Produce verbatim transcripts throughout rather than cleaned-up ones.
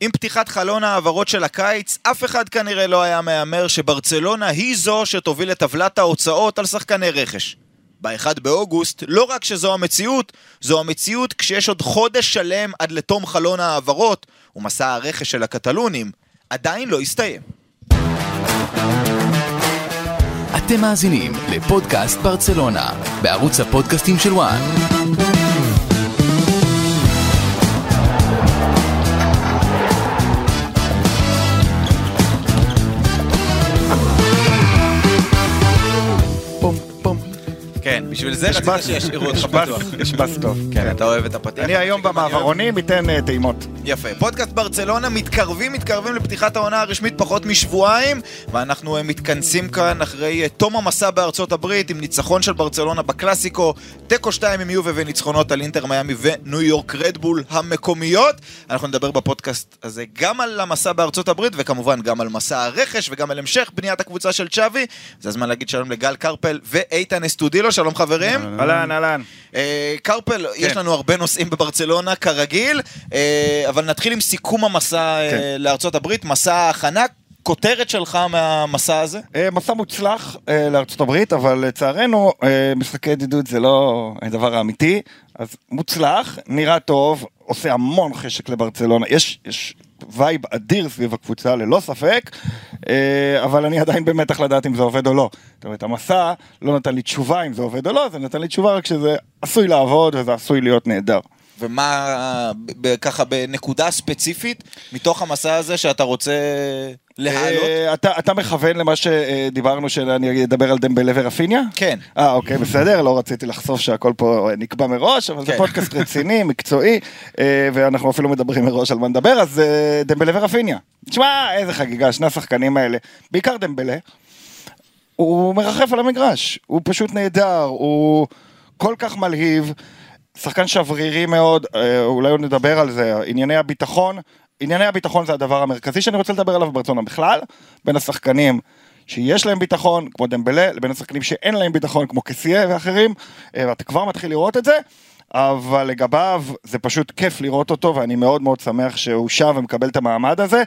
עם פתיחת חלון העברות של הקיץ, אף אחד כנראה לא היה מאמר שברצלונה היא זו שתוביל את טבלת ההוצאות על שחקני רכש. ב-אחד באוגוסט, לא רק שזו המציאות, זו המציאות כשיש עוד חודש שלם עד לתום חלון העברות, ומסע הרכש של הקטלונים עדיין לא הסתיים. אתם מאזינים לפודקאסט ברצלונה, בערוץ הפודקאסטים של וואן. כן, בשביל זה רציתי שישאירו אותך פתוח. נשבס טוב. כן, אתה אוהב את הפתיח. אני היום במעברונים ייתן טעימות. יפה. פודקאסט ברצלונה מתקרבים, מתקרבים לפתיחת העונה הרשמית פחות משבועיים, ואנחנו מתכנסים כאן אחרי תום המסע בארצות הברית עם ניצחון של ברצלונה בקלאסיקו, תיקו שתיים עם יובה וניצחונות על אינטר מיאמי וניו יורק רדבול המקומיות. אנחנו נדבר בפודקאסט הזה גם על המסע בארצות הברית וכמובן גם על מסע הרכש וגם על המשך בניית הקבוצה של צ'אבי. זה הזמן להגיד שלום לגל קרפל ואיתן אסטודילו. שלום חברים. אהלן, אהלן. קרפל, יש לנו הרבה נושאים בברצלונה כרגיל, אבל נתחיל עם סיכום המסע לארצות הברית, מסע ההכנה, כותרת שלך מהמסע הזה? מסע מוצלח לארצות הברית, אבל לצערנו, משחקי ידידות זה לא הדבר האמיתי, אז מוצלח, נראה טוב, עושה המון חשק לברצלונה, יש, יש וייב אדיר סביב הקבוצה ללא ספק, אבל אני עדיין במתח לדעת אם זה עובד או לא. זאת אומרת, המסע לא נתן לי תשובה אם זה עובד או לא, זה נתן לי תשובה רק שזה עשוי לעבוד וזה עשוי להיות נהדר. ומה ככה בנקודה ספציפית מתוך המסע הזה שאתה רוצה להעלות? אתה אתה מכוון למה שדיברנו שאני אדבר על דמבלה ורפיניה? כן. אה אוקיי, בסדר, לא רציתי לחשוף שהכל פה נקבע מראש, אבל זה פודקאסט רציני, מקצועי, ואנחנו אפילו מדברים מראש על מה נדבר, אז דמבלה ורפיניה. תשמע, איזה חגיגה, שני השחקנים האלה, בעיקר דמבלה, הוא מרחף על המגרש, הוא פשוט נהדר, הוא כל כך מלהיב, שחקן שברירי מאוד, אולי עוד נדבר על זה, ענייני הביטחון, ענייני הביטחון זה הדבר המרכזי שאני רוצה לדבר עליו ברצלונה בכלל, בין השחקנים שיש להם ביטחון, כמו דמבלה, לבין השחקנים שאין להם ביטחון, כמו קסיה ואחרים, ואתה כבר מתחיל לראות את זה, אבל לגביו זה פשוט כיף לראות אותו, ואני מאוד מאוד שמח שהוא שם ומקבל את המעמד הזה,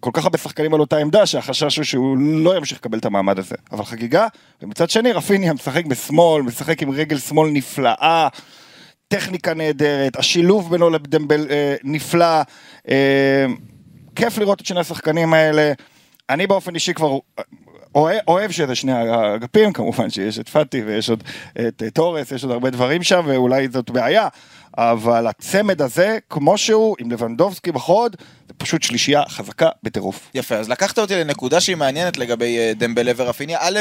כל כך הרבה שחקנים על אותה עמדה, שהחשש הוא שהוא לא ימשיך לקבל את המעמד הזה, אבל חגיגה, ומצד שני רפיניה משחק בשמאל, משחק עם רגל שמאל נפלאה, טכניקה נהדרת, השילוב בינו לדמבל אה, נפלא, אה, כיף לראות את שני השחקנים האלה, אני באופן אישי כבר אוהב, אוהב שזה שני האגפים, כמובן שיש את פאטי ויש עוד את תורס, יש עוד הרבה דברים שם, ואולי זאת בעיה, אבל הצמד הזה, כמו שהוא, עם לבנדובסקי בחוד, זה פשוט שלישייה חזקה בטירוף. יפה, אז לקחת אותי לנקודה שהיא מעניינת לגבי דמבלה ורפיניה. א',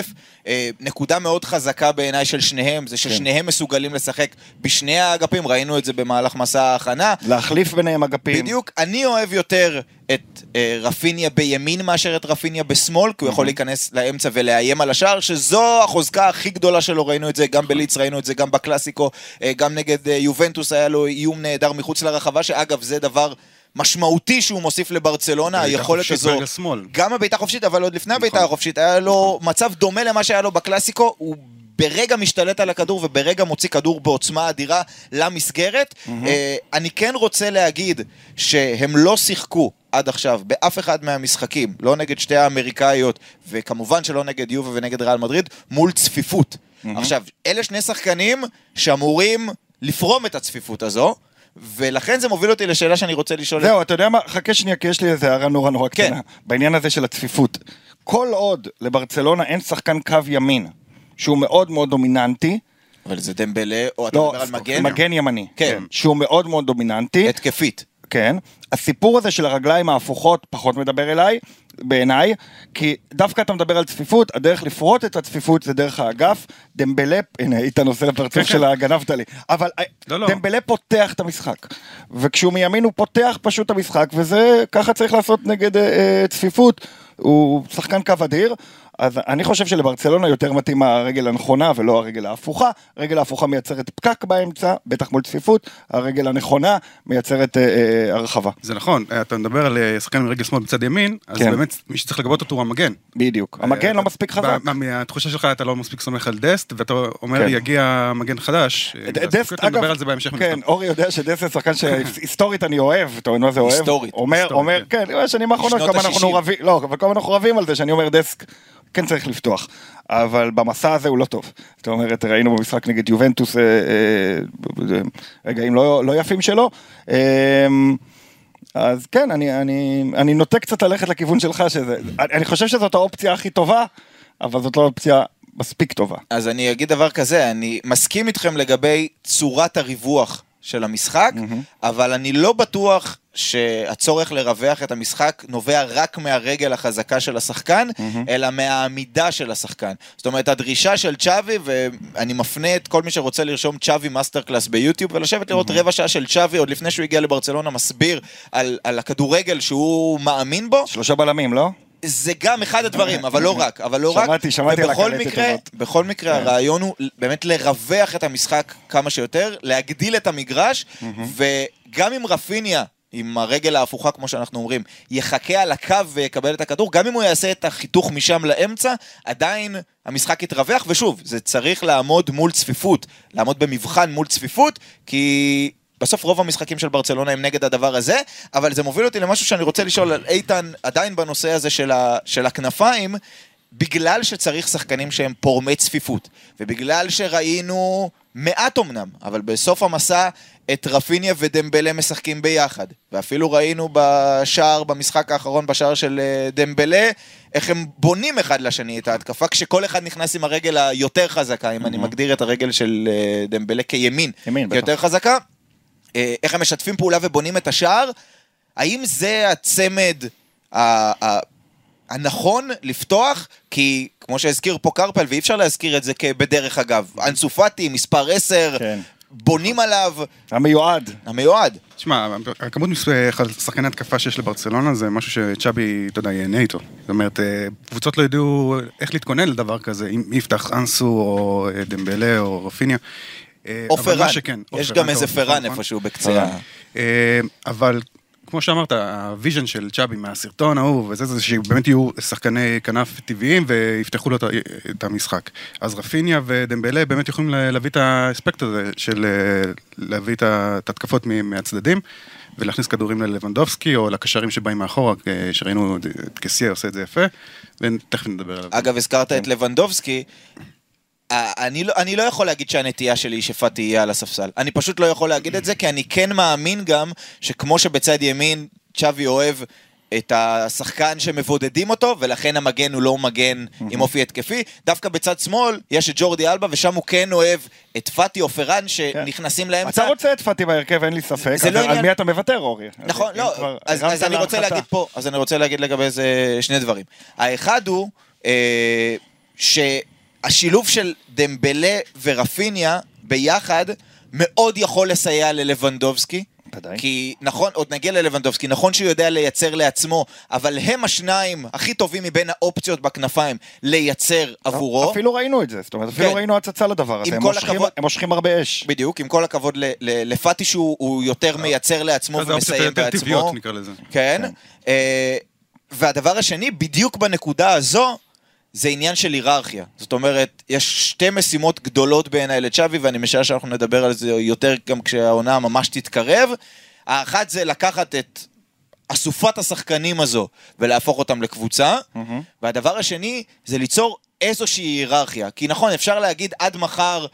נקודה מאוד חזקה בעיניי של שניהם, זה ששניהם מסוגלים לשחק בשני האגפים, ראינו את זה במהלך מסע ההכנה. להחליף ביניהם אגפים. בדיוק, אני אוהב יותר את רפיניה בימין מאשר את רפיניה בשמאל, כי הוא יכול להיכנס לאמצע ולאיים על השאר, שזו החוזקה הכי גדולה שלו, ראינו את זה גם בליץ, ראינו את זה גם בקלאסיקו, גם נגד יובנטוס היה לו איום נהדר מחוץ לרחבה, שאגב זה דבר משמעותי שהוא מוסיף לברצלונה, היכולת הזו, גם הביתה חופשית, אבל עוד לפני הביתה החופשית, היה לו מצב דומה למה שהיה לו בקלאסיקו, הוא ברגע משתלט על הכדור, וברגע מוציא כדור בעוצמה אדירה למסגרת. אני כן רוצה להגיד שהם לא שיחקו עד עכשיו, באף אחד מהמשחקים, לא נגד שתי האמריקאיות, וכמובן שלא נגד יובה ונגד ריאל מדריד, מול צפיפות. עכשיו, אלה שני שחקנים שאמורים לפרום את הצפיפות הזו, ולכן זה מוביל אותי לשאלה שאני רוצה לשאול. זהו, אתה יודע מה? חכה שנייה, כי יש לי איזה הערה נורא נורא קטנה, בעניין הזה של הצפיפות. כל עוד לברצלונה אין שחקן קו ימין, שהוא מאוד מאוד דומיננטי, אבל זה דמבלה, או אתה מדבר על מגן? מגן ימני, שהוא מאוד מאוד דומיננטי. התקפית. כן, הסיפור הזה של הרגליים ההפוכות פחות מדבר אליי, בעיניי, כי דווקא אתה מדבר על צפיפות, הדרך לפרוט את הצפיפות זה דרך האגף, דמבלה, הנה, איתן עושה לפרצוף של הגנבת לי, אבל לא, לא. דמבלה פותח את המשחק, וכשהוא מימין הוא פותח פשוט את המשחק, וזה ככה צריך לעשות נגד אה, צפיפות, הוא שחקן קו אדיר, אז אני חושב שלברצלונה יותר מתאים הרגל הנכונה ולא הרגל ההפוכה, הרגל ההפוכה מייצרת פקק באמצע, בטח מול צפיפות, הרגל הנכונה מייצרת אה, אה, הרחבה. זה נכון, אתה מדבר על שחקן מרגל שמאל בצד ימין, אז כן. באמת מי שצריך לגבות אותו הוא המגן. בדיוק, המגן אה, לא מספיק חזק. מהתחושה שלך אתה לא מספיק סומך על דסט, ואתה אומר כן. יגיע מגן חדש, ד, אז דסט, אגב, נדבר על זה בהמשך. כן, מנסתם. אורי יודע שדסט שחקן שהיסטורית אני אוהב, אתה יודע מה זה אוהב? היסטורית. אומר, אומר, כן, שנים האחרונות כמה אנחנו רבים, לא, אבל כמה אנחנו רבים על זה, שאני אומר דסק, כן צריך לפתוח, אבל במסע הזה הוא לא טוב. זאת אומרת, ראינו במשחק נגד יובנטוס, רגעים לא יפים שלו, אז כן, אני נוטה קצת ללכת לכיוון שלך, אני חושב שזאת האופציה הכי טובה, אבל זאת לא אופציה מספיק טובה. אז אני אגיד דבר כזה, אני מסכים איתכם לגבי צורת הריווח של המשחק, אבל אני לא בטוח שהצורך לרווח את המשחק נובע רק מהרגל החזקה של השחקן, אלא מהעמידה של השחקן. זאת אומרת, הדרישה של צ'אבי, ואני מפנה את כל מי שרוצה לרשום צ'אבי מאסטר קלאס ביוטיוב, ולשבת לראות רבע שעה של צ'אבי, עוד לפני שהוא הגיע לברצלונה, מסביר על, על הכדורגל שהוא מאמין בו. שלושה בלמים, לא? זה גם אחד הדברים, אבל לא רק, אבל לא שמעתי, רק, שמעתי ובכל מקרה, בכל מקרה הרעיון הוא באמת לרווח את המשחק כמה שיותר, להגדיל את המגרש, וגם אם רפיניה, עם הרגל ההפוכה, כמו שאנחנו אומרים, יחכה על הקו ויקבל את הכדור, גם אם הוא יעשה את החיתוך משם לאמצע, עדיין המשחק יתרווח, ושוב, זה צריך לעמוד מול צפיפות, לעמוד במבחן מול צפיפות, כי בסוף רוב המשחקים של ברצלונה הם נגד הדבר הזה, אבל זה מוביל אותי למשהו שאני רוצה לשאול על איתן, עדיין בנושא הזה של, ה, של הכנפיים, בגלל שצריך שחקנים שהם פורמי צפיפות, ובגלל שראינו מעט אמנם, אבל בסוף המסע את רפיניה ודמבלה משחקים ביחד, ואפילו ראינו בשער, במשחק האחרון בשער של דמבלה, איך הם בונים אחד לשני את ההתקפה, כשכל אחד נכנס עם הרגל היותר חזקה, אם אני מגדיר את הרגל של דמבלה כימין, יותר חזקה, איך הם משתפים פעולה ובונים את השער, האם זה הצמד הנכון לפתוח, כי כמו שהזכיר פה קרפל, ואי אפשר להזכיר את זה כבדרך אגב, אנסופטי, מספר עשר, בונים עליו. המיועד. המיועד. תשמע, הכמות שחקני התקפה שיש לברצלונה, זה משהו שצ'אבי, אתה יודע, יענה איתו. זאת אומרת, קבוצות לא ידעו איך להתכונן לדבר כזה, אם יפתח אנסו או דמבלה או רפיניה. או פרן, יש גם איזה פרן איפשהו בקצה. אבל כמו שאמרת, הוויז'ן של צ'אבי מהסרטון ההוא, וזה זה שבאמת יהיו שחקני כנף טבעיים, ויפתחו לו את המשחק. אז רפיניה ודמבלה באמת יכולים להביא את האספקט הזה, של להביא את התקפות מהצדדים, ולהכניס כדורים ללוונדובסקי, או לקשרים שבאים מאחורה, שראינו את קסיה עושה את זה יפה, ותכף נדבר עליו. אגב, הזכרת את לוונדובסקי, אני לא, אני לא יכול להגיד שהנטייה שלי שפה תהיה על הספסל. אני פשוט לא יכול להגיד את זה, כי אני כן מאמין גם שכמו שבצד ימין צ'אבי אוהב את השחקן שמבודדים אותו, ולכן המגן הוא לא מגן עם אופי התקפי. דווקא בצד שמאל יש את ג'ורדי אלבה, ושם הוא כן אוהב את פאטי או פרן שנכנסים לאמצע. אתה רוצה את פאטי בהרכב, אין לי ספק. על מי אתה מוותר, אורי? נכון, לא. אז אני רוצה להגיד פה, אז אני רוצה להגיד לגבי זה שני דברים. האחד הוא ש השילוב של דמבלה ורפיניה ביחד מאוד יכול לסייע ללוונדובסקי, כי נכון, עוד נגיע ללוונדובסקי, נכון שהוא יודע לייצר לעצמו, אבל הם השניים הכי טובים מבין האופציות בכנפיים לייצר עבורו. אפילו ראינו את זה, זאת אומרת, אפילו ראינו הצצה לדבר הזה, הם מושכים הרבה אש. בדיוק, עם כל הכבוד לפאטי שהוא יותר מייצר לעצמו ומסיים בעצמו. כן, והדבר השני, בדיוק בנקודה הזו, זה עניין של היררכיה. זאת אומרת, יש שתי משימות גדולות בעיניי לצ'אבי, ואני משער שאנחנו נדבר על זה יותר גם כשהעונה ממש תתקרב. האחת זה לקחת את אסופת השחקנים הזו, ולהפוך אותם לקבוצה. Mm-hmm. והדבר השני זה ליצור איזושהי היררכיה. כי נכון, אפשר להגיד עד מחר,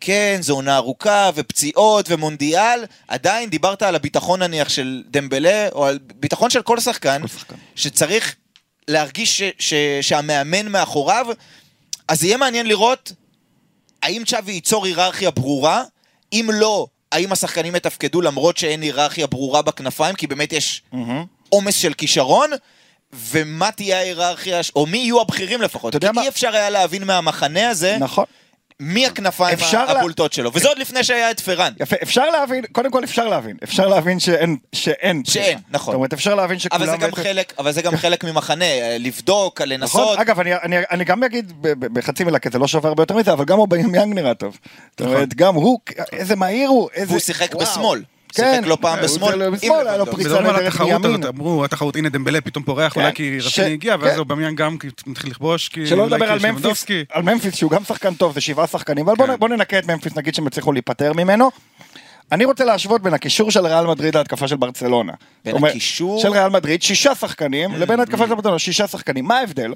כן, זו עונה ארוכה, ופציעות, ומונדיאל, עדיין דיברת על הביטחון נניח של דמבלה, או על ביטחון של כל שחקן, כל שחקן. שצריך להרגיש ש, ש, שהמאמן מאחוריו, אז יהיה מעניין לראות האם צ'אבי ייצור היררכיה ברורה, אם לא, האם השחקנים יתפקדו למרות שאין היררכיה ברורה בכנפיים, כי באמת יש עומס של כישרון, ומה תהיה ההיררכיה, או מי יהיו הבכירים לפחות, כי אי אפשר היה להבין מהמחנה הזה, נכון. מהכנפיים הבולטות שלו, וזה עוד לפני שהיה את פרן. יפה, אפשר להבין, קודם כל אפשר להבין, אפשר להבין שאין, שאין, שאין, נכון. זאת אומרת, אפשר להבין שכולם... אבל זה גם חלק, אבל זה גם חלק ממחנה, לבדוק, לנסות. אגב, אני גם אגיד בחצי מילה, כי זה לא שווה הרבה יותר מזה, אבל גם הוא ביאנג נראה טוב. זאת אומרת, גם הוא, איזה מהיר הוא, איזה... הוא שיחק בשמאל. שיחק לא פעם בשמאל, מדברים על התחרות הזאת, אמרו התחרות, הנה דמבלה פתאום פורח, אולי כי רפני הגיע, ואז הוא במיין גם מתחיל לכבוש, שלא לדבר על ממפיס, שהוא גם שחקן טוב, זה שבעה שחקנים, אבל בוא ננקה את ממפיס, נגיד שהם יצליחו להיפטר ממנו. אני רוצה להשוות בין הקישור של ריאל מדריד להתקפה של ברצלונה. בין הקישור? של ריאל מדריד, שישה שחקנים, לבין התקפה של ברצלונה, שישה שחקנים, מה ההבדל?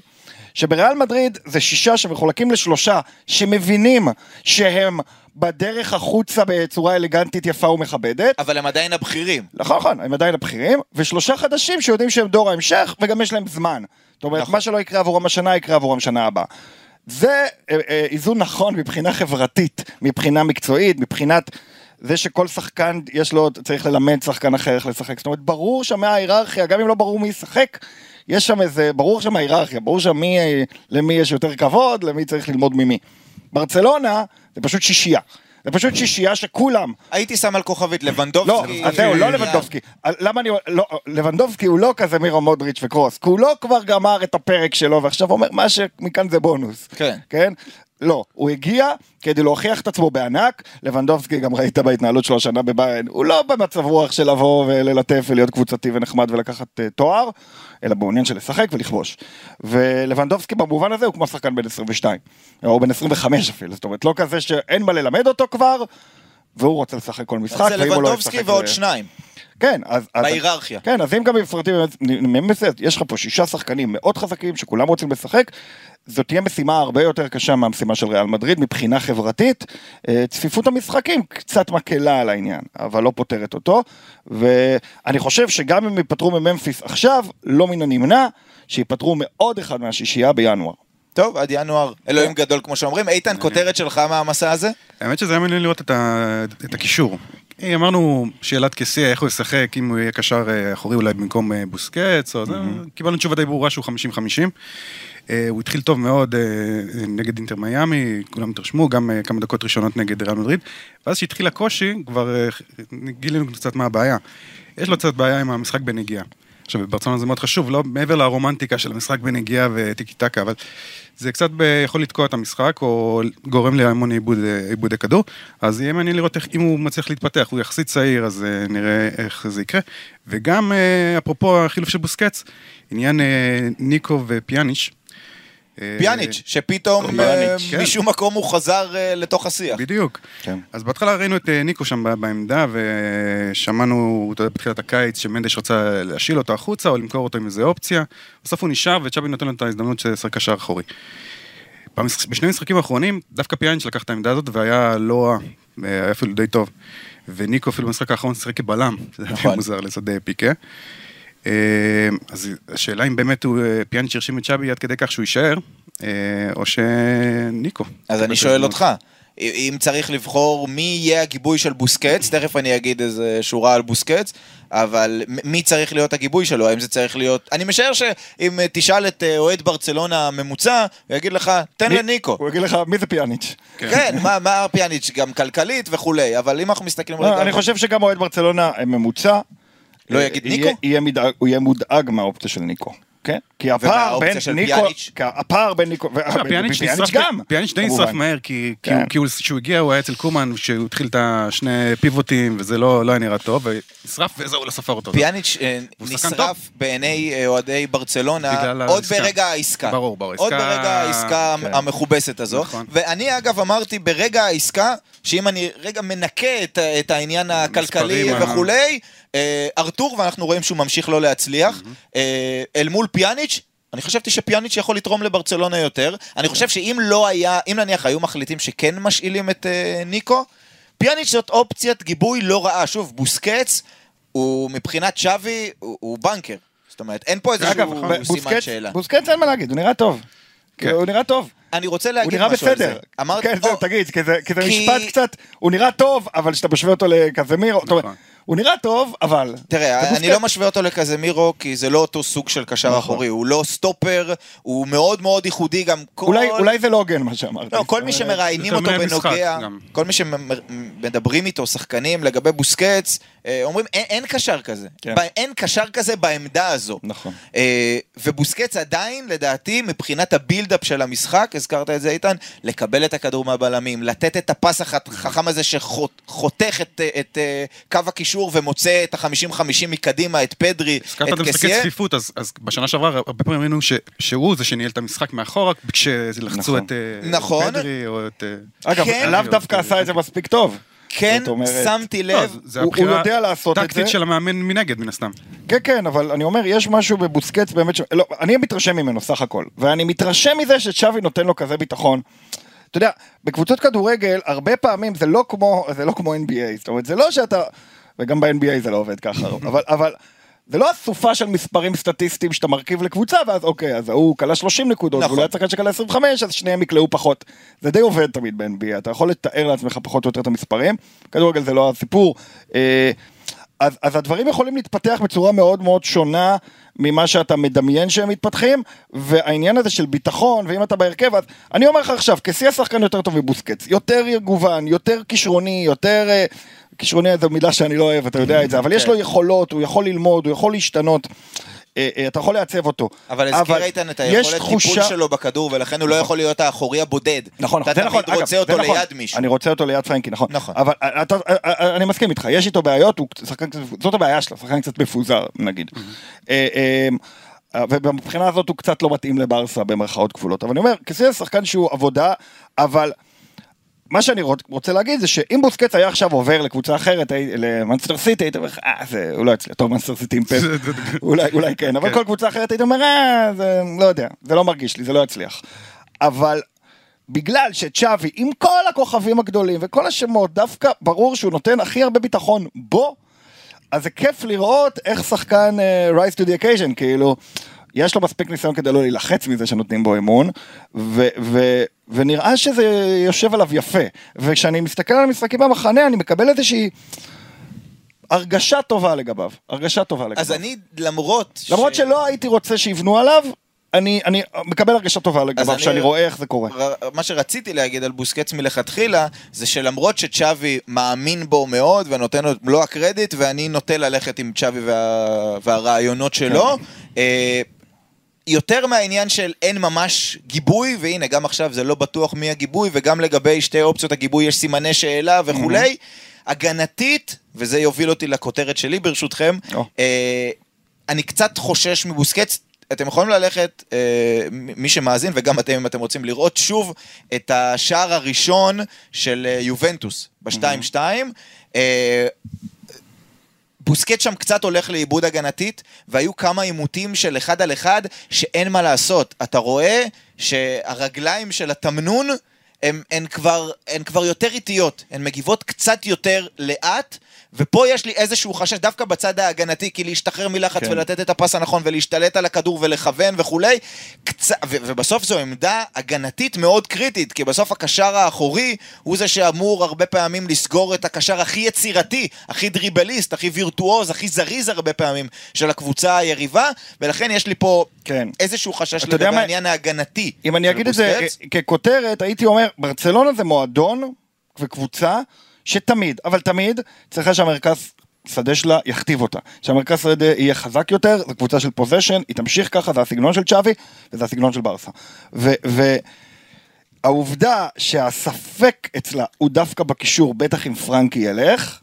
שבריאל מדריד זה שישה שמחולקים לשלושה, שמבינים שהם בדרך החוצה בצורה אלגנטית יפה ומכבדת. אבל הם עדיין הבכירים. נכון, נכון, הם עדיין הבכירים, ושלושה חדשים שיודעים שהם דור ההמשך, וגם יש להם זמן. זאת אומרת, מה שלא יקרה עבורם השנה, יקרה עבורם שנה הבאה. זה איזון נכון מבחינה חברתית, מבחינה מקצועית, מבחינת זה שכל שחקן יש לו, צריך ללמד שחקן אחר איך לשחק. זאת אומרת, ברור שמה ההיררכיה, גם אם לא ברור מי ישחק, יש שם איזה, ברור שם ההיררכיה, ברור שם מי, למי יש יותר כבוד, למי צריך ללמוד ממי. ברצלונה, זה פשוט שישייה. זה פשוט שישייה שכולם... הייתי שם על כוכבית, לבנדובסקי... לא, זהו, לא לבנדובסקי. למה אני... לבנדובסקי הוא לא כזה מירו מודריץ' וקרוס, כי הוא לא כבר גמר את הפרק שלו, ועכשיו אומר, מה שמכאן זה בונוס. כן. כן? לא, הוא הגיע כדי להוכיח את עצמו בענק, לבנדובסקי גם ראית בהתנהלות שלו השנה בביירן, הוא לא במצב רוח של לבוא וללטף ולהיות קבוצתי ונחמד ולקחת תואר, אלא בעניין של לשחק ולכבוש. ולבנדובסקי במובן הזה הוא כמו שחקן בן עשרים ושתיים, או בן עשרים וחמש אפילו, זאת אומרת, לא כזה שאין מה ללמד אותו כבר, והוא רוצה לשחק כל משחק, זה לבנדובסקי ועוד שניים. כן, אז... בהיררכיה. כן, אז אם גם בפרטים, יש לך פה שישה שחקנים מאוד חזקים שכולם רוצים לשחק, זאת תהיה משימה הרבה יותר קשה מהמשימה של ריאל מדריד, מבחינה חברתית, צפיפות המשחקים קצת מקלה על העניין, אבל לא פותרת אותו, ואני חושב שגם אם ייפטרו מממפיס עכשיו, לא מן הנמנע, שיפטרו מעוד אחד מהשישייה בינואר. טוב, עד ינואר, אלוהים גדול כמו שאומרים. איתן, כותרת שלך מהמסע הזה? האמת שזה היה מעניין לראות את הקישור. אמרנו שאלת קסיה, איך הוא ישחק, אם הוא יהיה קשר אחורי אולי במקום בוסקץ, קיבלנו תשובה די ברורה שהוא חמישים חמישים. הוא התחיל טוב מאוד נגד אינטר מיאמי, כולם התרשמו, גם כמה דקות ראשונות נגד ריאל מדריד, ואז שהתחיל הקושי, כבר גילינו קצת מה הבעיה. יש לו קצת בעיה עם המשחק בנגיעה. עכשיו, בברצלונה זה מאוד חשוב, לא מעבר לרומנטיקה של המשחק בנגיעה וטיקי-טקה, אבל זה קצת יכול לתקוע את המשחק, או גורם להמון עיבוד הכדור, אז יהיה מעניין לראות איך, אם הוא מצליח להתפתח, הוא יחסית צעיר, אז נראה איך זה יקרה. וגם, אפרופו החילוף של בוסקץ, עניין ניקו ופיאניץ'. פיאניץ', שפתאום משום מקום הוא חזר לתוך השיח. בדיוק. אז בהתחלה ראינו את ניקו שם בעמדה, ושמענו בתחילת הקיץ שמנדש רצה להשיל אותו החוצה, או למכור אותו עם איזו אופציה. בסוף הוא נשאר, וצ'אבי נותן לו את ההזדמנות ששחק קשר אחורי. בשני משחקים האחרונים, דווקא פיאניץ' לקח את העמדה הזאת, והיה לא, היה אפילו די טוב. וניקו אפילו במשחק האחרון שחק כבלם, שזה היה מוזר לצד פיקה. אז השאלה אם באמת הוא פיאניץ' הרשים את צ'אבי עד כדי כך שהוא יישאר, או שניקו. אז אני שואל אותך, אם צריך לבחור מי יהיה הגיבוי של בוסקץ, תכף אני אגיד איזה שורה על בוסקץ, אבל מי צריך להיות הגיבוי שלו, האם זה צריך להיות, אני משער שאם תשאל את אוהד ברצלונה הממוצע, הוא יגיד לך, תן לניקו. הוא יגיד לך, מי זה פיאניץ'? כן, מה פיאניץ', גם כלכלית וכולי, אבל אם אנחנו מסתכלים... אני חושב שגם אוהד ברצלונה ממוצע, לא יגיד ניקו? הוא יהיה מודאג מהאופציה של ניקו, כן? כי הפער בין ניקו, הפער בין ניקו, פיאניץ' גם. פיאניץ' די נשרף מהר, כי כשהוא הגיע הוא היה אצל קומן, שהוא התחיל את השני פיבוטים, וזה לא היה נראה טוב, ונשרף וזהו לספר אותו. פיאניץ' נשרף בעיני אוהדי ברצלונה, עוד ברגע העסקה. ברור, ברור. עוד ברגע העסקה המכובסת הזו. ואני אגב אמרתי ברגע העסקה, שאם אני רגע מנקה את העניין הכלכלי וכולי, ארתור, ואנחנו רואים שהוא ממשיך לא להצליח, אל מול פיאניץ', אני חשבתי שפיאניץ' יכול לתרום לברצלונה יותר, אני חושב שאם לא היה, אם נניח היו מחליטים שכן משאילים את ניקו, פיאניץ' זאת אופציית גיבוי לא רעה, שוב, בוסקץ, הוא מבחינת צ'אבי, הוא בנקר, זאת אומרת, אין פה איזשהו סימן שאלה. בוסקץ אין מה להגיד, הוא נראה טוב, הוא נראה טוב. אני רוצה להגיד משהו על זה. הוא נראה בסדר, כן, תגיד, כי זה משפט קצת, הוא נראה טוב, אבל כשאתה משווה אותו לכזמיר, הוא נראה טוב, אבל... תראה, אני לא משווה אותו לקזמירו, כי זה לא אותו סוג של קשר אחורי, הוא לא סטופר, הוא מאוד מאוד ייחודי, גם כל... אולי זה לא הוגן מה שאמרת. לא, כל מי שמראיינים אותו בנוגע, כל מי שמדברים איתו, שחקנים, לגבי בוסקץ, אומרים, אין קשר כזה. אין קשר כזה בעמדה הזו. נכון. ובוסקץ עדיין, לדעתי, מבחינת הבילדאפ של המשחק, הזכרת את זה איתן, לקבל את הכדור מהבלמים, לתת את הפס החכם הזה שחותך את קו הקישור ומוצא את ה-חמישים חמישים מקדימה, את פדרי, את קסיה. הזכרת את משחקי צפיפות, אז בשנה שעברה הרבה פעמים ראינו שהוא זה שניהל את המשחק מאחורה, כשלחצו את פדרי או את... אגב, עליו דווקא עשה את זה מספיק טוב. כן, שמתי לב, הוא יודע לעשות את זה. טקטית של המאמן מנגד, מן הסתם. כן, כן, אבל אני אומר, יש משהו בבוסקץ באמת, לא, אני מתרשם ממנו סך הכל, ואני מתרשם מזה שצ'אבי נותן לו כזה ביטחון. אתה יודע, בקבוצות כדורגל, הרבה פעמים זה לא כמו, זה לא כמו אן בי איי, זאת אומרת, זה לא שאתה, וגם ב-אן בי איי זה לא עובד ככה, אבל, אבל זה לא הסופה של מספרים סטטיסטיים שאתה מרכיב לקבוצה, ואז אוקיי, אז הוא קלה שלושים נקודות, נכון. ואולי צריך שקלה עשרים וחמש, אז שניהם יקלעו פחות. זה די עובד תמיד ב-אן בי איי, אתה יכול לתאר לעצמך פחות או יותר את המספרים, כדורגל זה לא הסיפור, אז, אז הדברים יכולים להתפתח בצורה מאוד מאוד שונה, ממה שאתה מדמיין שהם מתפתחים, והעניין הזה של ביטחון, ואם אתה בהרכב, אז אני אומר לך עכשיו, כסי השחקן יותר טוב מבוסקץ, יותר גוון, יותר כישרוני, יותר... כישרוני זו מילה שאני לא אוהב, אתה יודע את זה, אבל יש לו יכולות, הוא יכול ללמוד, הוא יכול להשתנות, אתה יכול לעצב אותו. אבל הזכיר איתן את היכולת טיפול שלו בכדור, ולכן הוא לא יכול להיות האחורי הבודד. נכון, נכון. אתה תמיד רוצה אותו ליד מישהו. אני רוצה אותו ליד פרנקי, נכון. אבל אני מסכים איתך, יש איתו בעיות, זאת הבעיה שלו, שחקן קצת מפוזר, נגיד. ובבחינה הזאת הוא קצת לא מתאים לברסה, במרכאות כפולות. אבל אני אומר, כסי שחקן שהוא עבודה, אבל... מה שאני רוצה להגיד זה שאם בוסקץ היה עכשיו עובר לקבוצה אחרת, למנסטר סיטי, הייתם אומרים, אה, זה, הוא לא יצליח, טוב, מנסטר סיטי עם פאפ, אולי כן, אבל כל קבוצה אחרת הייתם אומרים, אה, זה, לא יודע, זה לא מרגיש לי, זה לא יצליח. אבל בגלל שצ'אבי, עם כל הכוכבים הגדולים וכל השמות, דווקא ברור שהוא נותן הכי הרבה ביטחון בו, אז זה כיף לראות איך שחקן Rise to the Occasion, כאילו, יש לו מספיק ניסיון כדי לא להילחץ מזה שנותנים בו אמון, ו- ו- ונראה שזה יושב עליו יפה, וכשאני מסתכל על המשחקים במחנה, אני מקבל איזושהי הרגשה טובה לגביו, הרגשה טובה לגביו. אז אני, למרות... למרות ש... שלא הייתי רוצה שיבנו עליו, אני, אני מקבל הרגשה טובה לגביו, שאני רואה איך זה קורה. מה שרציתי להגיד על בוסקץ מלכתחילה, זה שלמרות שצ'אבי מאמין בו מאוד, ונותן לו לא הקרדיט, ואני נוטה ללכת עם צ'אבי וה, והרעיונות שלו, יותר מהעניין של אין ממש גיבוי, והנה גם עכשיו זה לא בטוח מי הגיבוי, וגם לגבי שתי אופציות הגיבוי יש סימני שאלה וכולי, הגנתית, וזה יוביל אותי לכותרת שלי ברשותכם, אני קצת חושש מבוסקץ, אתם יכולים ללכת, מי שמאזין, וגם אתם אם אתם רוצים לראות שוב את השער הראשון של יובנטוס, ב-שתיים שתיים, בוסקט שם קצת הולך לאיבוד הגנתית, והיו כמה עימותים של אחד על אחד, שאין מה לעשות. אתה רואה שהרגליים של התמנון, הן, הן כבר, הן כבר יותר איטיות, הן מגיבות קצת יותר לאט, ופה יש לי איזשהו חשש דווקא בצד ההגנתי, כי להשתחרר מלחץ כן. ולתת את הפס הנכון, ולהשתלט על הכדור ולכוון וכולי, קצ... ו- ובסוף זו עמדה הגנתית מאוד קריטית, כי בסוף הקשר האחורי, הוא זה שאמור הרבה פעמים לסגור את הקשר הכי יצירתי, הכי דריבליסט, הכי וירטואוז, הכי זריז הרבה פעמים, של הקבוצה היריבה, ולכן יש לי פה כן. איזשהו חשש לגבי מה... העניין ההגנתי. אם אני אגיד את זה ככותרת, הייתי אומר, ברצלונה זה מועדון וקבוצה, שתמיד, אבל תמיד, צריכה שהמרכז שדה שלה יכתיב אותה. שהמרכז שדה יהיה חזק יותר, זו קבוצה של פוזשן, היא תמשיך ככה, זה הסגנון של צ'אבי, וזה הסגנון של ברסה. והעובדה שהספק אצלה הוא דווקא בקישור, בטח אם פרנקי ילך,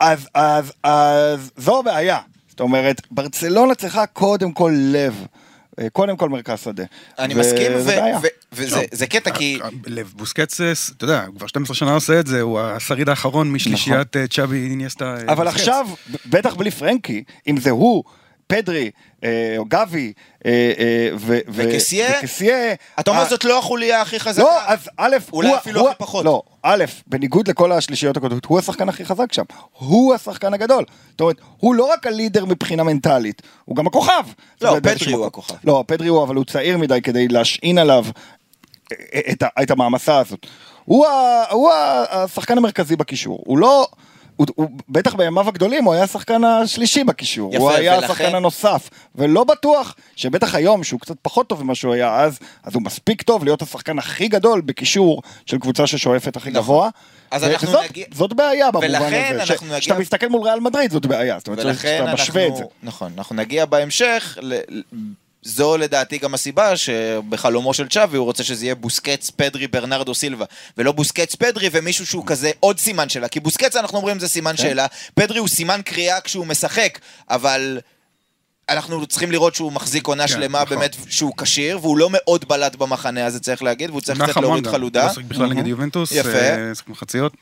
אז, אז, אז זו בעיה. זאת אומרת, ברצלונה צריכה קודם כל לב, קודם כל מרכז שדה. אני מסכים, וזה קטע כי... לבוסקץ, אתה יודע, כבר שתים עשרה שנה עושה את זה, הוא השריד האחרון משלישיית צ'אבי איניאסטה. אבל עכשיו, בטח בלי פרנקי, אם זה הוא, פדרי, או גבי, וכסיה... אתה אומר, זאת לא החוליה הכי חזקה. לא, אז א', אולי אפילו הכי פחות. לא, א', בניגוד לכל השלישיות הקודמות, הוא השחקן הכי חזק שם. הוא השחקן הגדול. זאת אומרת, הוא לא רק הלידר מבחינה מנטלית, הוא גם הכוכב. לא, פדרי הוא הכוכב. לא, פדרי הוא, אבל הוא צעיר מדי כדי להשעין עליו את המעמסה הזאת. הוא השחקן המרכזי בקישור. הוא לא... בטח בימיו הגדולים הוא היה השחקן השלישי בקישור, הוא היה השחקן הנוסף, ולא בטוח שבטח היום שהוא קצת פחות טוב ממה שהוא היה אז, אז הוא מספיק טוב להיות השחקן הכי גדול בקישור של קבוצה ששואפת הכי גבוה, זאת בעיה במובן הזה, כשאתה מסתכל מול ריאל מדריד זאת בעיה, זאת אומרת שאתה משווה את זה. נכון, אנחנו נגיע בהמשך, זו לדעתי גם הסיבה שבחלומו של צ'אבי הוא רוצה שזה יהיה בוסקץ, פדרי, ברנרדו סילבה, ולא בוסקץ, פדרי ומישהו שהוא כזה עוד סימן שאלה, כי בוסקץ אנחנו אומרים זה סימן שאלה, פדרי הוא סימן קריאה כשהוא משחק, אבל אנחנו צריכים לראות שהוא מחזיק עונה שלמה באמת שהוא קשיר, והוא לא מאוד בלט במחנה, אז זה צריך להגיד, והוא צריך קצת להוריד חלודה. הוא צריך בכלל נגד יובנטוס, מחציות.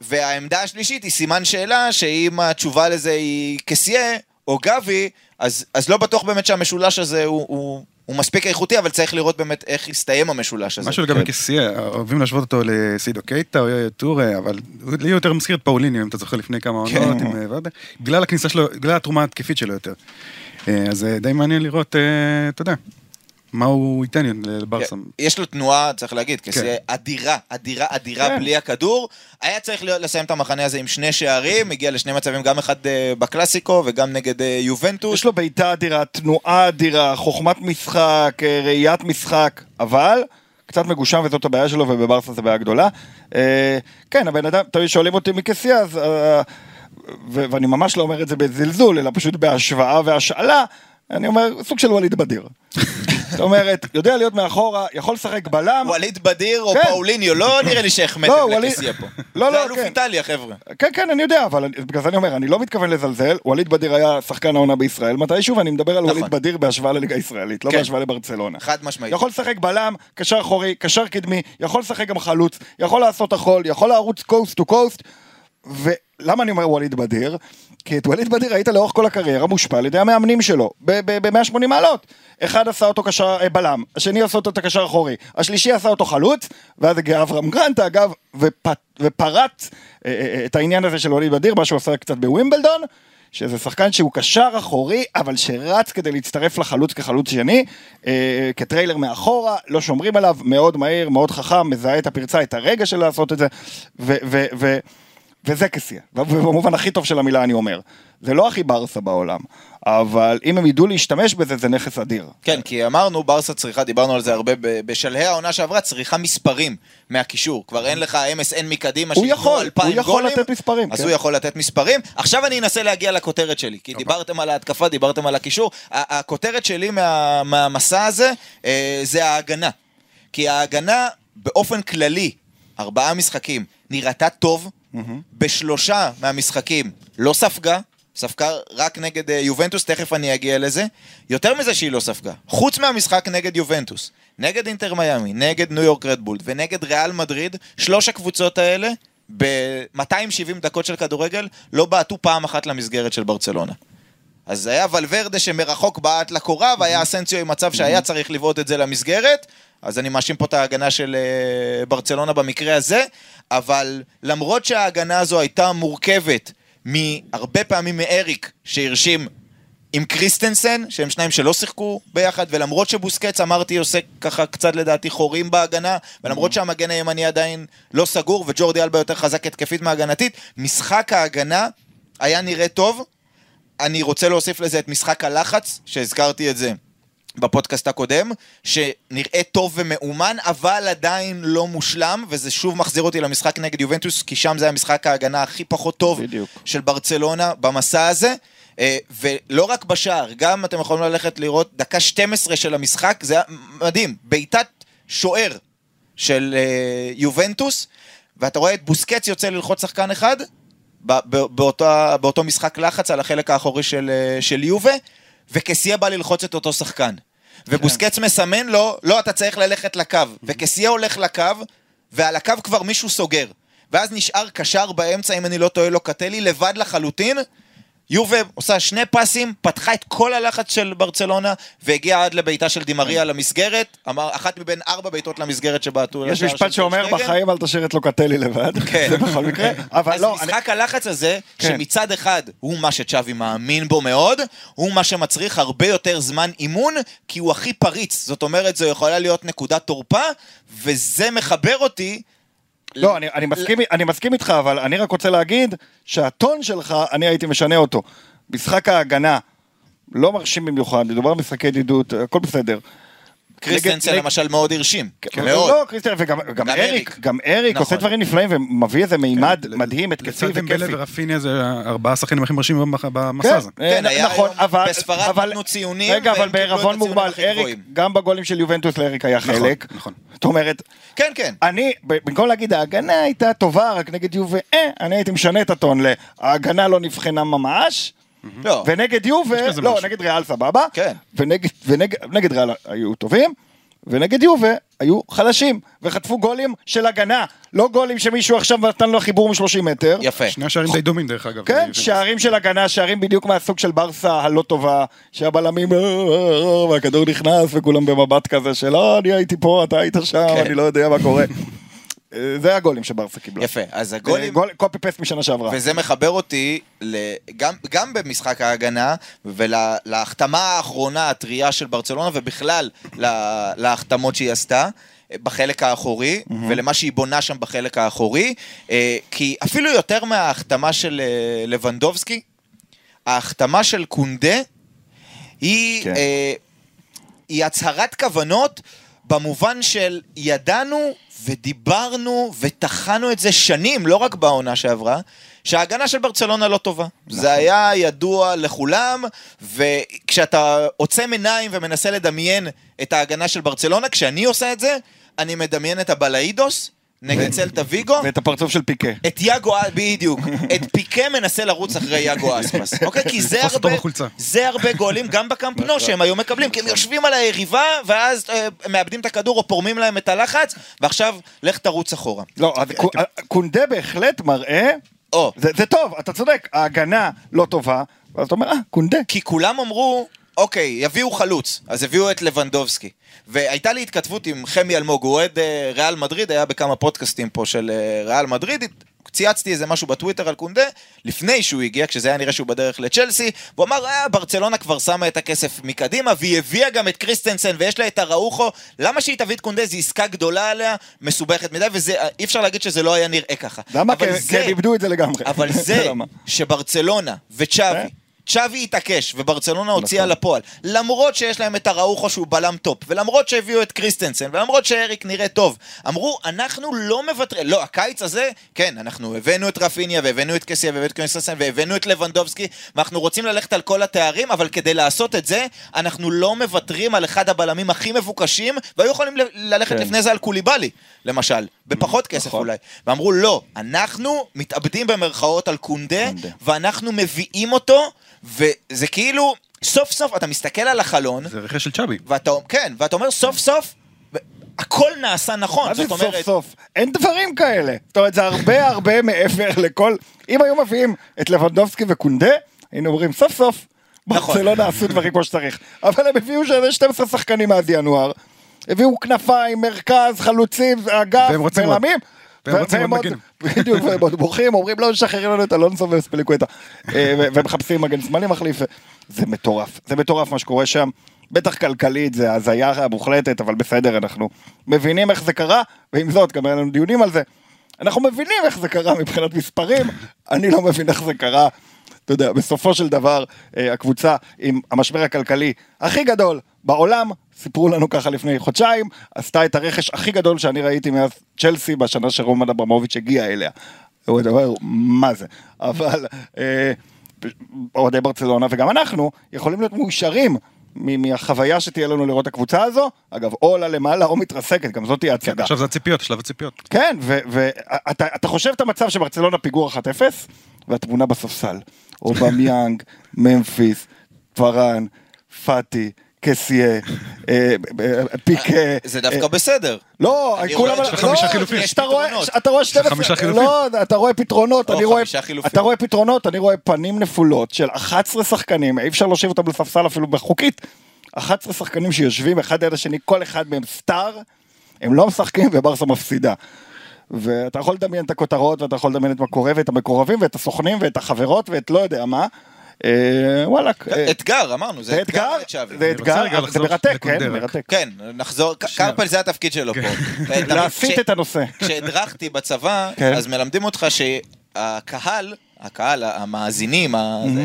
והעמדה השלישית היא סימן שאלה, שאם התשובה לזה היא קסיה או גבי, אז, אז לא בטוח באמת שהמשולש הזה הוא, הוא, הוא מספיק איכותי, אבל צריך לראות באמת איך יסתיים המשולש הזה. משהו לגבי כסייה, אוהבים להשוות אותו לסידו קייטה או טורה, אבל לי יותר מזכיר את פאוליני, אם אתה זוכר לפני כמה עונות, בגלל הכניסה שלו, בגלל התרומה התקפית שלו יותר. אז די מעניין לראות, אתה יודע, מה הוא ייתן לברסה. יש לו תנועה, צריך להגיד, כסייה אדירה, אדירה, אדירה בלי הכדור. היה צריך לסיים את המחנה הזה עם שני שערים, הגיע לשני מצבים, גם אחד בקלאסיקו וגם נגד יובנטוס. יש לו בעיטה אדירה, תנועה אדירה, חוכמת משחק, ראיית משחק, אבל קצת מגושם וזאת הבעיה שלו, ובברסה זה בעיה גדולה. כן, הבן אדם, תמיד שואלים אותי מכסייה, אז, ואני ממש לא אומר את זה בזלזול, אלא פשוט בהשוואה והשאלה, אני אומר, סוג של וליד בדיר. זאת אומרת, יודע להיות מאחורה, יכול לשחק בלם. וליד בדיר או פאוליניו, לא נראה לי שהחמתם לכסייה פה. לא, לא, כן. זה אלוף איטליה, חבר'ה. כן, כן, אני יודע, אבל בגלל זה אני אומר, אני לא מתכוון לזלזל, וליד בדיר היה שחקן העונה בישראל, מתישהו, ואני מדבר על וליד בדיר בהשוואה לליגה הישראלית, לא בהשוואה לברצלונה. חד משמעית. יכול לשחק בלם, קשר אחורי, קשר קדמי, יכול לשחק גם חלוץ, יכול לעשות החול, יכול לערוץ קוסט טו קוסט. ולמה אני אומר וליד בדיר? כי את וליד בדיר היית לאורך כל הקריירה מושפע על ידי המאמנים שלו, ב-מאה ושמונים ב- ב- מעלות. אחד עשה אותו קשר בלם, השני עשה אותו את הקשר אחורי, השלישי עשה אותו חלוץ, ואז הגיע אברהם גרנט, אגב, ופ- ופרט א- א- א- את העניין הזה של וליד בדיר, מה שהוא עשה קצת בווימבלדון, שזה שחקן שהוא קשר אחורי, אבל שרץ כדי להצטרף לחלוץ כחלוץ שני, אה, כטריילר מאחורה, לא שומרים עליו, מאוד מהיר, מאוד חכם, מזהה את הפרצה, את הרגע של לעשות את זה, ו... ו-, ו- וזה כסייה, ובמובן הכי טוב של המילה אני אומר, זה לא הכי ברסה בעולם, אבל אם הם ידעו להשתמש בזה, זה נכס אדיר. כן, כי אמרנו, ברסה צריכה, דיברנו על זה הרבה, בשלהי העונה שעברה, צריכה מספרים מהקישור, כבר אין לך אם אס אן מקדימה, הוא יכול, הוא יכול לתת מספרים. אז הוא יכול לתת מספרים, עכשיו אני אנסה להגיע לכותרת שלי, כי דיברתם על ההתקפה, דיברתם על הקישור, הכותרת שלי מהמסע הזה, זה ההגנה, כי ההגנה באופן כללי, ארבעה משחקים, נראתה טוב בשלושה מהמשחקים לא ספגה, ספגה רק נגד יובנטוס, תכף אני אגיע לזה. יותר מזה שהיא לא ספגה, חוץ מהמשחק נגד יובנטוס, נגד אינטר מיימי, נגד ניו יורק רדבול ונגד ריאל מדריד, שלוש הקבוצות האלה ב-מאתיים שבעים דקות של כדורגל לא בעטו פעם אחת למסגרת של ברצלונה. אז היה ולוורדה שמרחוק בעט לקורה, והיה אסנסיו עם מצב שהיה צריך לבעוט את זה למסגרת, אז אני מאשים פה את ההגנה של ברצלונה במקרה הזה, אבל למרות שההגנה הזו הייתה מורכבת מהרבה פעמים מאריק שהרשים עם קריסטנסן, שהם שניים שלא שיחקו ביחד, ולמרות שבוסקץ אמרתי עושה ככה קצת לדעתי חורים בהגנה, ולמרות שהמגן הימני עדיין לא סגור, וג'ורדי אלבה יותר חזק התקפית מהגנתית, משחק ההגנה היה נראה טוב. אני רוצה להוסיף לזה את משחק הלחץ, שהזכרתי את זה בפודקאסט הקודם, שנראה טוב ומאומן, אבל עדיין לא מושלם, וזה שוב מחזיר אותי למשחק נגד יובנטוס, כי שם זה היה משחק ההגנה הכי פחות טוב בדיוק. של ברצלונה במסע הזה, ולא רק בשער, גם אתם יכולים ללכת לראות דקה שתים עשרה של המשחק, זה היה מדהים, בעיטת שוער של יובנטוס, ואתה רואה את בוסקץ יוצא ללחוץ שחקן אחד, באותו, באותו משחק לחץ על החלק האחורי של, של יובה, וכסייה בא ללחוץ את אותו שחקן, ובוסקץ מסמן לו, לא, אתה צריך ללכת לקו, וכסייה הולך לקו, ועל הקו כבר מישהו סוגר, ואז נשאר קשר באמצע, אם אני לא טועה לו קטלי, לבד לחלוטין, יובה עושה שני פסים, פתחה את כל הלחץ של ברצלונה, והגיעה עד לביתה של דימריה למסגרת, אמר, אחת מבין ארבע ביתות למסגרת שבעתו. יש משפט שאומר, בחיים אל תשאיר את לוקטלי לבד, זה בכל מקרה. אז משחק הלחץ הזה, שמצד אחד הוא מה שצ'אבי מאמין בו מאוד, הוא מה שמצריך הרבה יותר זמן אימון, כי הוא הכי פריץ, זאת אומרת, זו יכולה להיות נקודת תורפה, וזה מחבר אותי לא, אני, אני, מסכים, אני מסכים איתך, אבל אני רק רוצה להגיד שהטון שלך, אני הייתי משנה אותו. משחק ההגנה, לא מרשים במיוחד, לדובר משחקי ידידות, הכל בסדר. קריסטנסן למשל מאוד הרשים. לא, קריסטנסן, וגם אריק, גם אריק עושה דברים נפלאים ומביא איזה מימד מדהים, את כיפי וכיפי. בלה ורפיניה זה ארבעה שחקנים הכי מרשים במסע הזה. כן, נכון, אבל... בספרד נתנו ציונים... רגע, אבל בערבון מוגבל, אריק, גם בגולים של יובנטוס לאריק היה חלק. נכון. זאת אומרת... כן, כן. אני, במקום להגיד, ההגנה הייתה טובה רק נגד יובה, אני הייתי משנה את הטון ל... ההגנה לא נבחנה ממש... ונגד יובה, לא, נגד ריאל סבבה, ונגד ריאל היו טובים, ונגד יובה היו חלשים, וחטפו גולים של הגנה, לא גולים שמישהו עכשיו נתן לו חיבור מ-שלושים מטר. יפה. שני השערים די דומים דרך אגב. כן, שערים של הגנה, שערים בדיוק מהסוג של ברסה הלא טובה, שהבלמים, והכדור נכנס, וכולם במבט כזה של, אני הייתי פה, אתה היית שם, אני לא יודע מה קורה. זה הגולים שברסה קיבלה. יפה, אז הגולים... קופי פסט משנה שעברה. וזה מחבר אותי גם במשחק ההגנה, ולהחתמה האחרונה, הטריה של ברצלונה, ובכלל להחתמות שהיא עשתה, בחלק האחורי, ולמה שהיא בונה שם בחלק האחורי, כי אפילו יותר מההחתמה של לבנדובסקי, ההחתמה של קונדה, היא הצהרת כוונות, במובן של ידענו, ודיברנו ותחנו את זה שנים, לא רק בעונה שעברה, שההגנה של ברצלונה לא טובה. זה היה ידוע לכולם, וכשאתה עוצם עיניים ומנסה לדמיין את ההגנה של ברצלונה, כשאני עושה את זה, אני מדמיין את הבלאידוס, נגד צלטה ויגו. ואת הפרצוף של פיקה. את יאגו, בדיוק. את פיקה מנסה לרוץ אחרי יאגו אספס. אוקיי, כי זה הרבה גולים, גם בקמפנו שהם היו מקבלים, כי הם יושבים על היריבה, ואז מאבדים את הכדור או פורמים להם את הלחץ, ועכשיו לך תרוץ אחורה. לא, קונדה בהחלט מראה, זה טוב, אתה צודק, ההגנה לא טובה, ואז אתה אומר, אה, קונדה. כי כולם אמרו, אוקיי, יביאו חלוץ, אז הביאו את לבנדובסקי. והייתה לי התכתבות עם חמי אלמוג, הוא עד ריאל מדריד, היה בכמה פודקאסטים פה של ריאל מדריד, צייצתי איזה משהו בטוויטר על קונדה, לפני שהוא הגיע, כשזה היה נראה שהוא בדרך לצ'לסי, והוא אמר, אה, ברצלונה כבר שמה את הכסף מקדימה, והיא הביאה גם את קריסטנסן, ויש לה את הראוחו, למה שהיא תביא את קונדה, זו עסקה גדולה עליה, מסובכת מדי, ואי אפשר להגיד שזה לא היה נראה ככה. למה? כי איבדו את זה לגמרי. אבל זה שברצלונה וצ'אבי צ'אבי התעקש, וברצלונה הוציאה לפועל, למרות שיש להם את הראוחו שהוא בלם טופ, ולמרות שהביאו את קריסטנסן, ולמרות שאריק נראה טוב, אמרו, אנחנו לא מבטרים, לא, הקיץ הזה, כן, אנחנו הבאנו את רפיניה, והבאנו את קסיה, והבאנו את קריסטנסן, והבאנו את לבנדובסקי, ואנחנו רוצים ללכת על כל התארים, אבל כדי לעשות את זה, אנחנו לא מבטרים על אחד הבלמים הכי מבוקשים, והיו יכולים ללכת לפני זה על קוליבאלי, למשל, בפחות כסף אולי. ואמרו, לא, אנחנו מתאבדים במרכאות על קונדה, ואנחנו מביאים אותו, וזה כאילו, סוף סוף, אתה מסתכל על החלון, זה רכש של צ'אבי, ואתה, כן, ואתה אומר, סוף סוף, הכל נעשה נכון, זאת אומרת, סוף סוף, אין דברים כאלה, זאת אומרת, זה הרבה הרבה מעבר לכל, אם היו מביאים את לבנדובסקי וקונדה, היינו אומרים, סוף סוף, זה לא נעשו דברים כמו שצריך, אבל הם הביאו שזה שתים עשרה שחקנים מאז ינואר, הביאו כנפיים, מרכז, חלוצים, אגב, מלמים, בדיוק, והם עוד בורחים, אומרים לא שחררים לנו את אלונסו וספליקויטה, ומחפשים מגן שמאלי מחליף. זה מטורף, זה מטורף מה שקורה שם, בטח כלכלית, זה הזיה מוחלטת, אבל בסדר, אנחנו מבינים איך זה קרה, ועם זאת גם אנחנו דיונים על זה, אנחנו מבינים איך זה קרה מבחינת מספרים, אני לא מבין איך זה קרה, אתה יודע, בסופו של דבר, הקבוצה עם המשבר הכלכלי הכי גדול בעולם, סיפרו לנו ככה לפני חודשיים, עשתה את הרכש הכי גדול שאני ראיתי מאז צ'לסי, בשנה שרומן אברמוביץ' הגיע אליה. הוא הדבר, מה זה? אבל אוהדי ברצלונה, וגם אנחנו, יכולים להיות מאושרים מהחוויה שתהיה לנו לראות הקבוצה הזו, אגב, או עולה למעלה או מתרסקת, גם זאת תהיה הצדה. עכשיו זה הציפיות, שלב הציפיות. כן, ואתה חושב את המצב שברצלונה פיגור אחת אפס, והתמונה בספסל, אובמיאנג, ממפיס, פארן, פאטי, קסיה, פיקה. זה דווקא בסדר. לא, כולם... אתה רואה פתרונות, אתה רואה פתרונות, אני רואה פנים נפולות של אחת עשרה שחקנים, אי אפשר להושיב אותם לספסל אפילו בחוקית, אחת עשרה שחקנים שיושבים אחד ליד השני, כל אחד מהם סטאר, הם לא משחקים וברסה מפסידה. ואתה יכול לדמיין את הכותרות, ואתה יכול לדמיין את מה קורה, ואת המקורבים, ואת הסוכנים, ואת החברות, ואת לא יודע מה, וואלק. אתגר, אמרנו, זה אתגר. זה אתגר, זה מרתק, כן, מרתק. כן, נחזור, קרפל זה התפקיד שלו פה. להפיט את הנושא. כשהדרכתי בצבא, אז מלמדים אותך שהקהל, הקהל, המאזינים,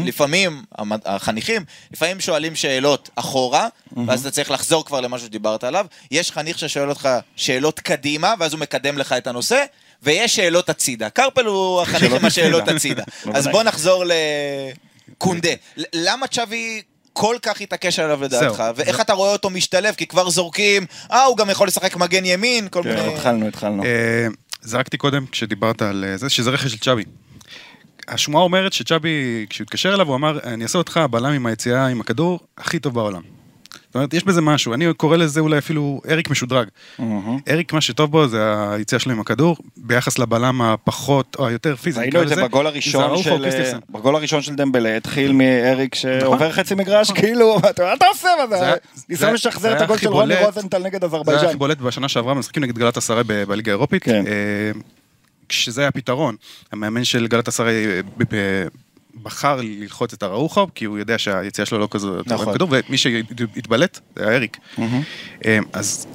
לפעמים, החניכים, לפעמים שואלים שאלות אחורה, ואז אתה צריך לחזור כבר למה שדיברת עליו. יש חניך ששואל אותך שאלות קדימה, ואז הוא מקדם לך את הנושא, ויש שאלות הצידה. קרפל הוא החניך עם השאלות הצידה. אז בוא נחזור לקונדה. למה צ'אבי כל כך התעקש עליו לדעתך? ואיך אתה רואה אותו משתלב? כי כבר זורקים, אה, הוא גם יכול לשחק מגן ימין, כל מיני... התחלנו, התחלנו. זרקתי קודם כשדיברת על זה, שזה רכש של צ'אבי. השמועה אומרת שצ'אבי, כשהוא התקשר אליו, הוא אמר, אני אעשה אותך הבלם עם היציאה, עם הכדור, הכי טוב בעולם. זאת אומרת, יש בזה משהו, אני קורא לזה אולי אפילו אריק משודרג. אריק, מה שטוב בו, זה היציאה שלו עם הכדור, ביחס לבלם הפחות, או היותר פיזי. ראינו את זה בגול הראשון של דמבלה, התחיל מאריק שעובר חצי מגרש, כאילו, אתה עושה מה זה? ניסה לשחזר את הגול של רוני רוזנטל נגד אזרבייג'אן. זה היה הכי בולט בשנה שעברה, משחקים נגד גלאטסראיי בליגה האירופית. כשזה היה פתרון, המאמן של גלאטסראיי בחר ללחוץ את הראוחה, כי הוא יודע שהיציאה שלו לא כזו נכון. כדור, ומי שהתבלט זה אריק. Mm-hmm. אז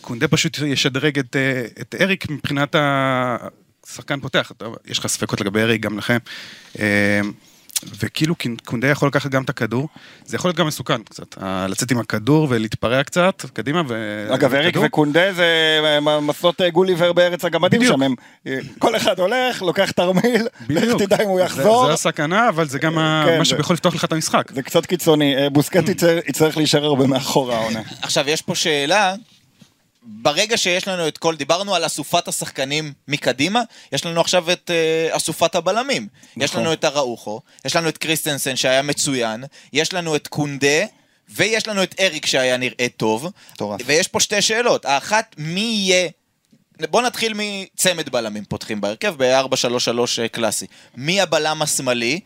קונדה פשוט ישדרג את, את אריק מבחינת השחקן פותח. יש לך ספקות לגבי אריק גם לכם. וכאילו קונדה יכול לקחת גם את הכדור, זה יכול להיות גם מסוכן קצת, לצאת עם הכדור ולהתפרע קצת, קדימה ו... אגב, אריק וקונדה זה מסות גוליבר בארץ הגמדים שם, כל אחד הולך, לוקח תרמיל, לך תדע אם הוא יחזור. זה הסכנה, אבל זה גם מה שיכול לפתוח לך את המשחק. זה קצת קיצוני, בוסקטי יצטרך להישאר הרבה מאחור העונה. עכשיו, יש פה שאלה, ברגע שיש לנו את כל, דיברנו על אסופת השחקנים מקדימה, יש לנו עכשיו את אה, אסופת הבלמים. נכון. יש לנו את הראוחו, יש לנו את קריסטנסן שהיה מצוין, יש לנו את קונדה, ויש לנו את אריק שהיה נראה טוב. טורף. ויש פה שתי שאלות. האחת, מי יהיה... בוא נתחיל מצמד בלמים פותחים בהרכב, ב-ארבע שלוש שלוש קלאסי. מי הבלם השמאלי?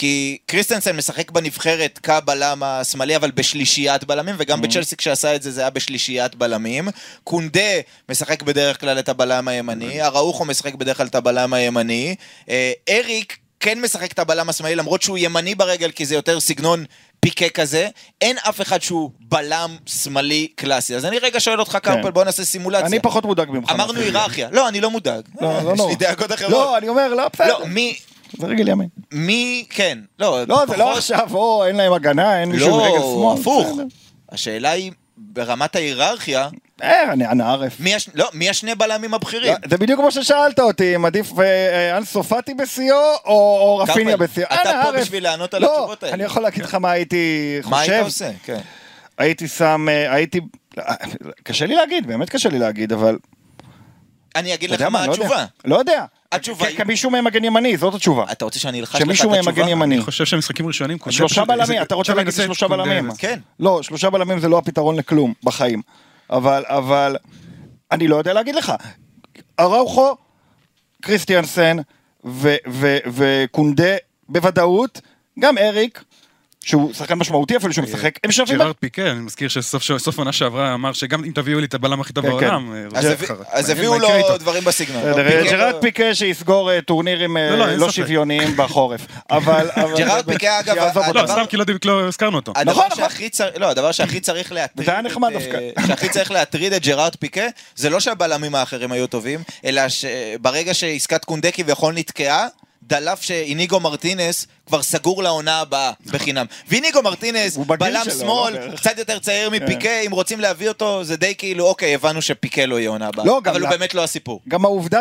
כי קריסטנסן משחק בנבחרת כבלם השמאלי, אבל בשלישיית בלמים, וגם mm-hmm. בצ'לסי כשעשה את זה, זה היה בשלישיית בלמים. קונדה משחק בדרך כלל את הבלם הימני, mm-hmm. הראוחו משחק בדרך כלל את הבלם הימני, אריק כן משחק את הבלם השמאלי, למרות שהוא ימני ברגל, כי זה יותר סגנון פיקה כזה, אין אף אחד שהוא בלם שמאלי קלאסי. אז אני רגע שואל אותך, קרפל, בוא נעשה סימולציה. אני פחות מודאג ממך. אמרנו היררכיה. לא, אני לא מודאג. לא, לא, לא. יש לי דאגות אחרות. לא, אני אומר, לא, בסדר. לא, מי... זה רגל ימין. מי, כן. לא, לא פחות... זה לא עכשיו, או, אין להם הגנה, אין מישהו לא, ברגל שמאל. לא, הפוך. השאלה היא, ברמת ההיררכיה... אה, אני ערף. מי, הש... לא, מי השני בלמים הבכירים? לא, זה בדיוק כמו ששאלת אותי, אם עדיף אנסופטי בסיו, או, או רפיניה בסיו. אתה פה ערף. בשביל לענות על לא, התשובות האלה. אני יכול להגיד לך מה הייתי חושב. מה היית עושה? כן. הייתי שם, הייתי... קשה לי להגיד, באמת קשה לי להגיד, אבל... אני אגיד לך מה התשובה. לא יודע. התשובה היא... כמישהו מהם מגן ימני, זאת התשובה. אתה רוצה שאני אלחש לך את התשובה? אני חושב שמשחקים ראשונים... שלושה בלמים, אתה רוצה להגיד שלושה בלמים. כן. לא, שלושה בלמים זה לא הפתרון לכלום בחיים. אבל, אבל... אני לא יודע להגיד לך. הראוחו, קריסטיאנסן וקונדה בוודאות, גם אריק, שהוא שחקן משמעותי אפילו שהוא משחק, הם שווים... ג'רארד פיקה, אני מזכיר שסוף עונה שעברה אמר שגם אם תביאו לי את הבלם הכי טוב בעולם, אז הביאו לו דברים בסגנון. ג'רארד פיקה שיסגור טורנירים לא שוויוניים בחורף. ג'רארד פיקה, אגב... לא, סתם כי לא הזכרנו אותו. הדבר שהכי צריך להטריד את ג'רארד פיקה, זה לא שהבלמים האחרים היו טובים, אלא שברגע שעסקת קונדקי ויכול נתקעה, דלף שאיניגו מרטינס כבר סגור לעונה הבאה בחינם. ואיניגו מרטינס, בלם שמאל, קצת יותר צעיר מפיקה, אם רוצים להביא אותו, זה די כאילו, אוקיי, הבנו שפיקה לא יהיה עונה הבאה. אבל הוא באמת לא הסיפור. גם העובדה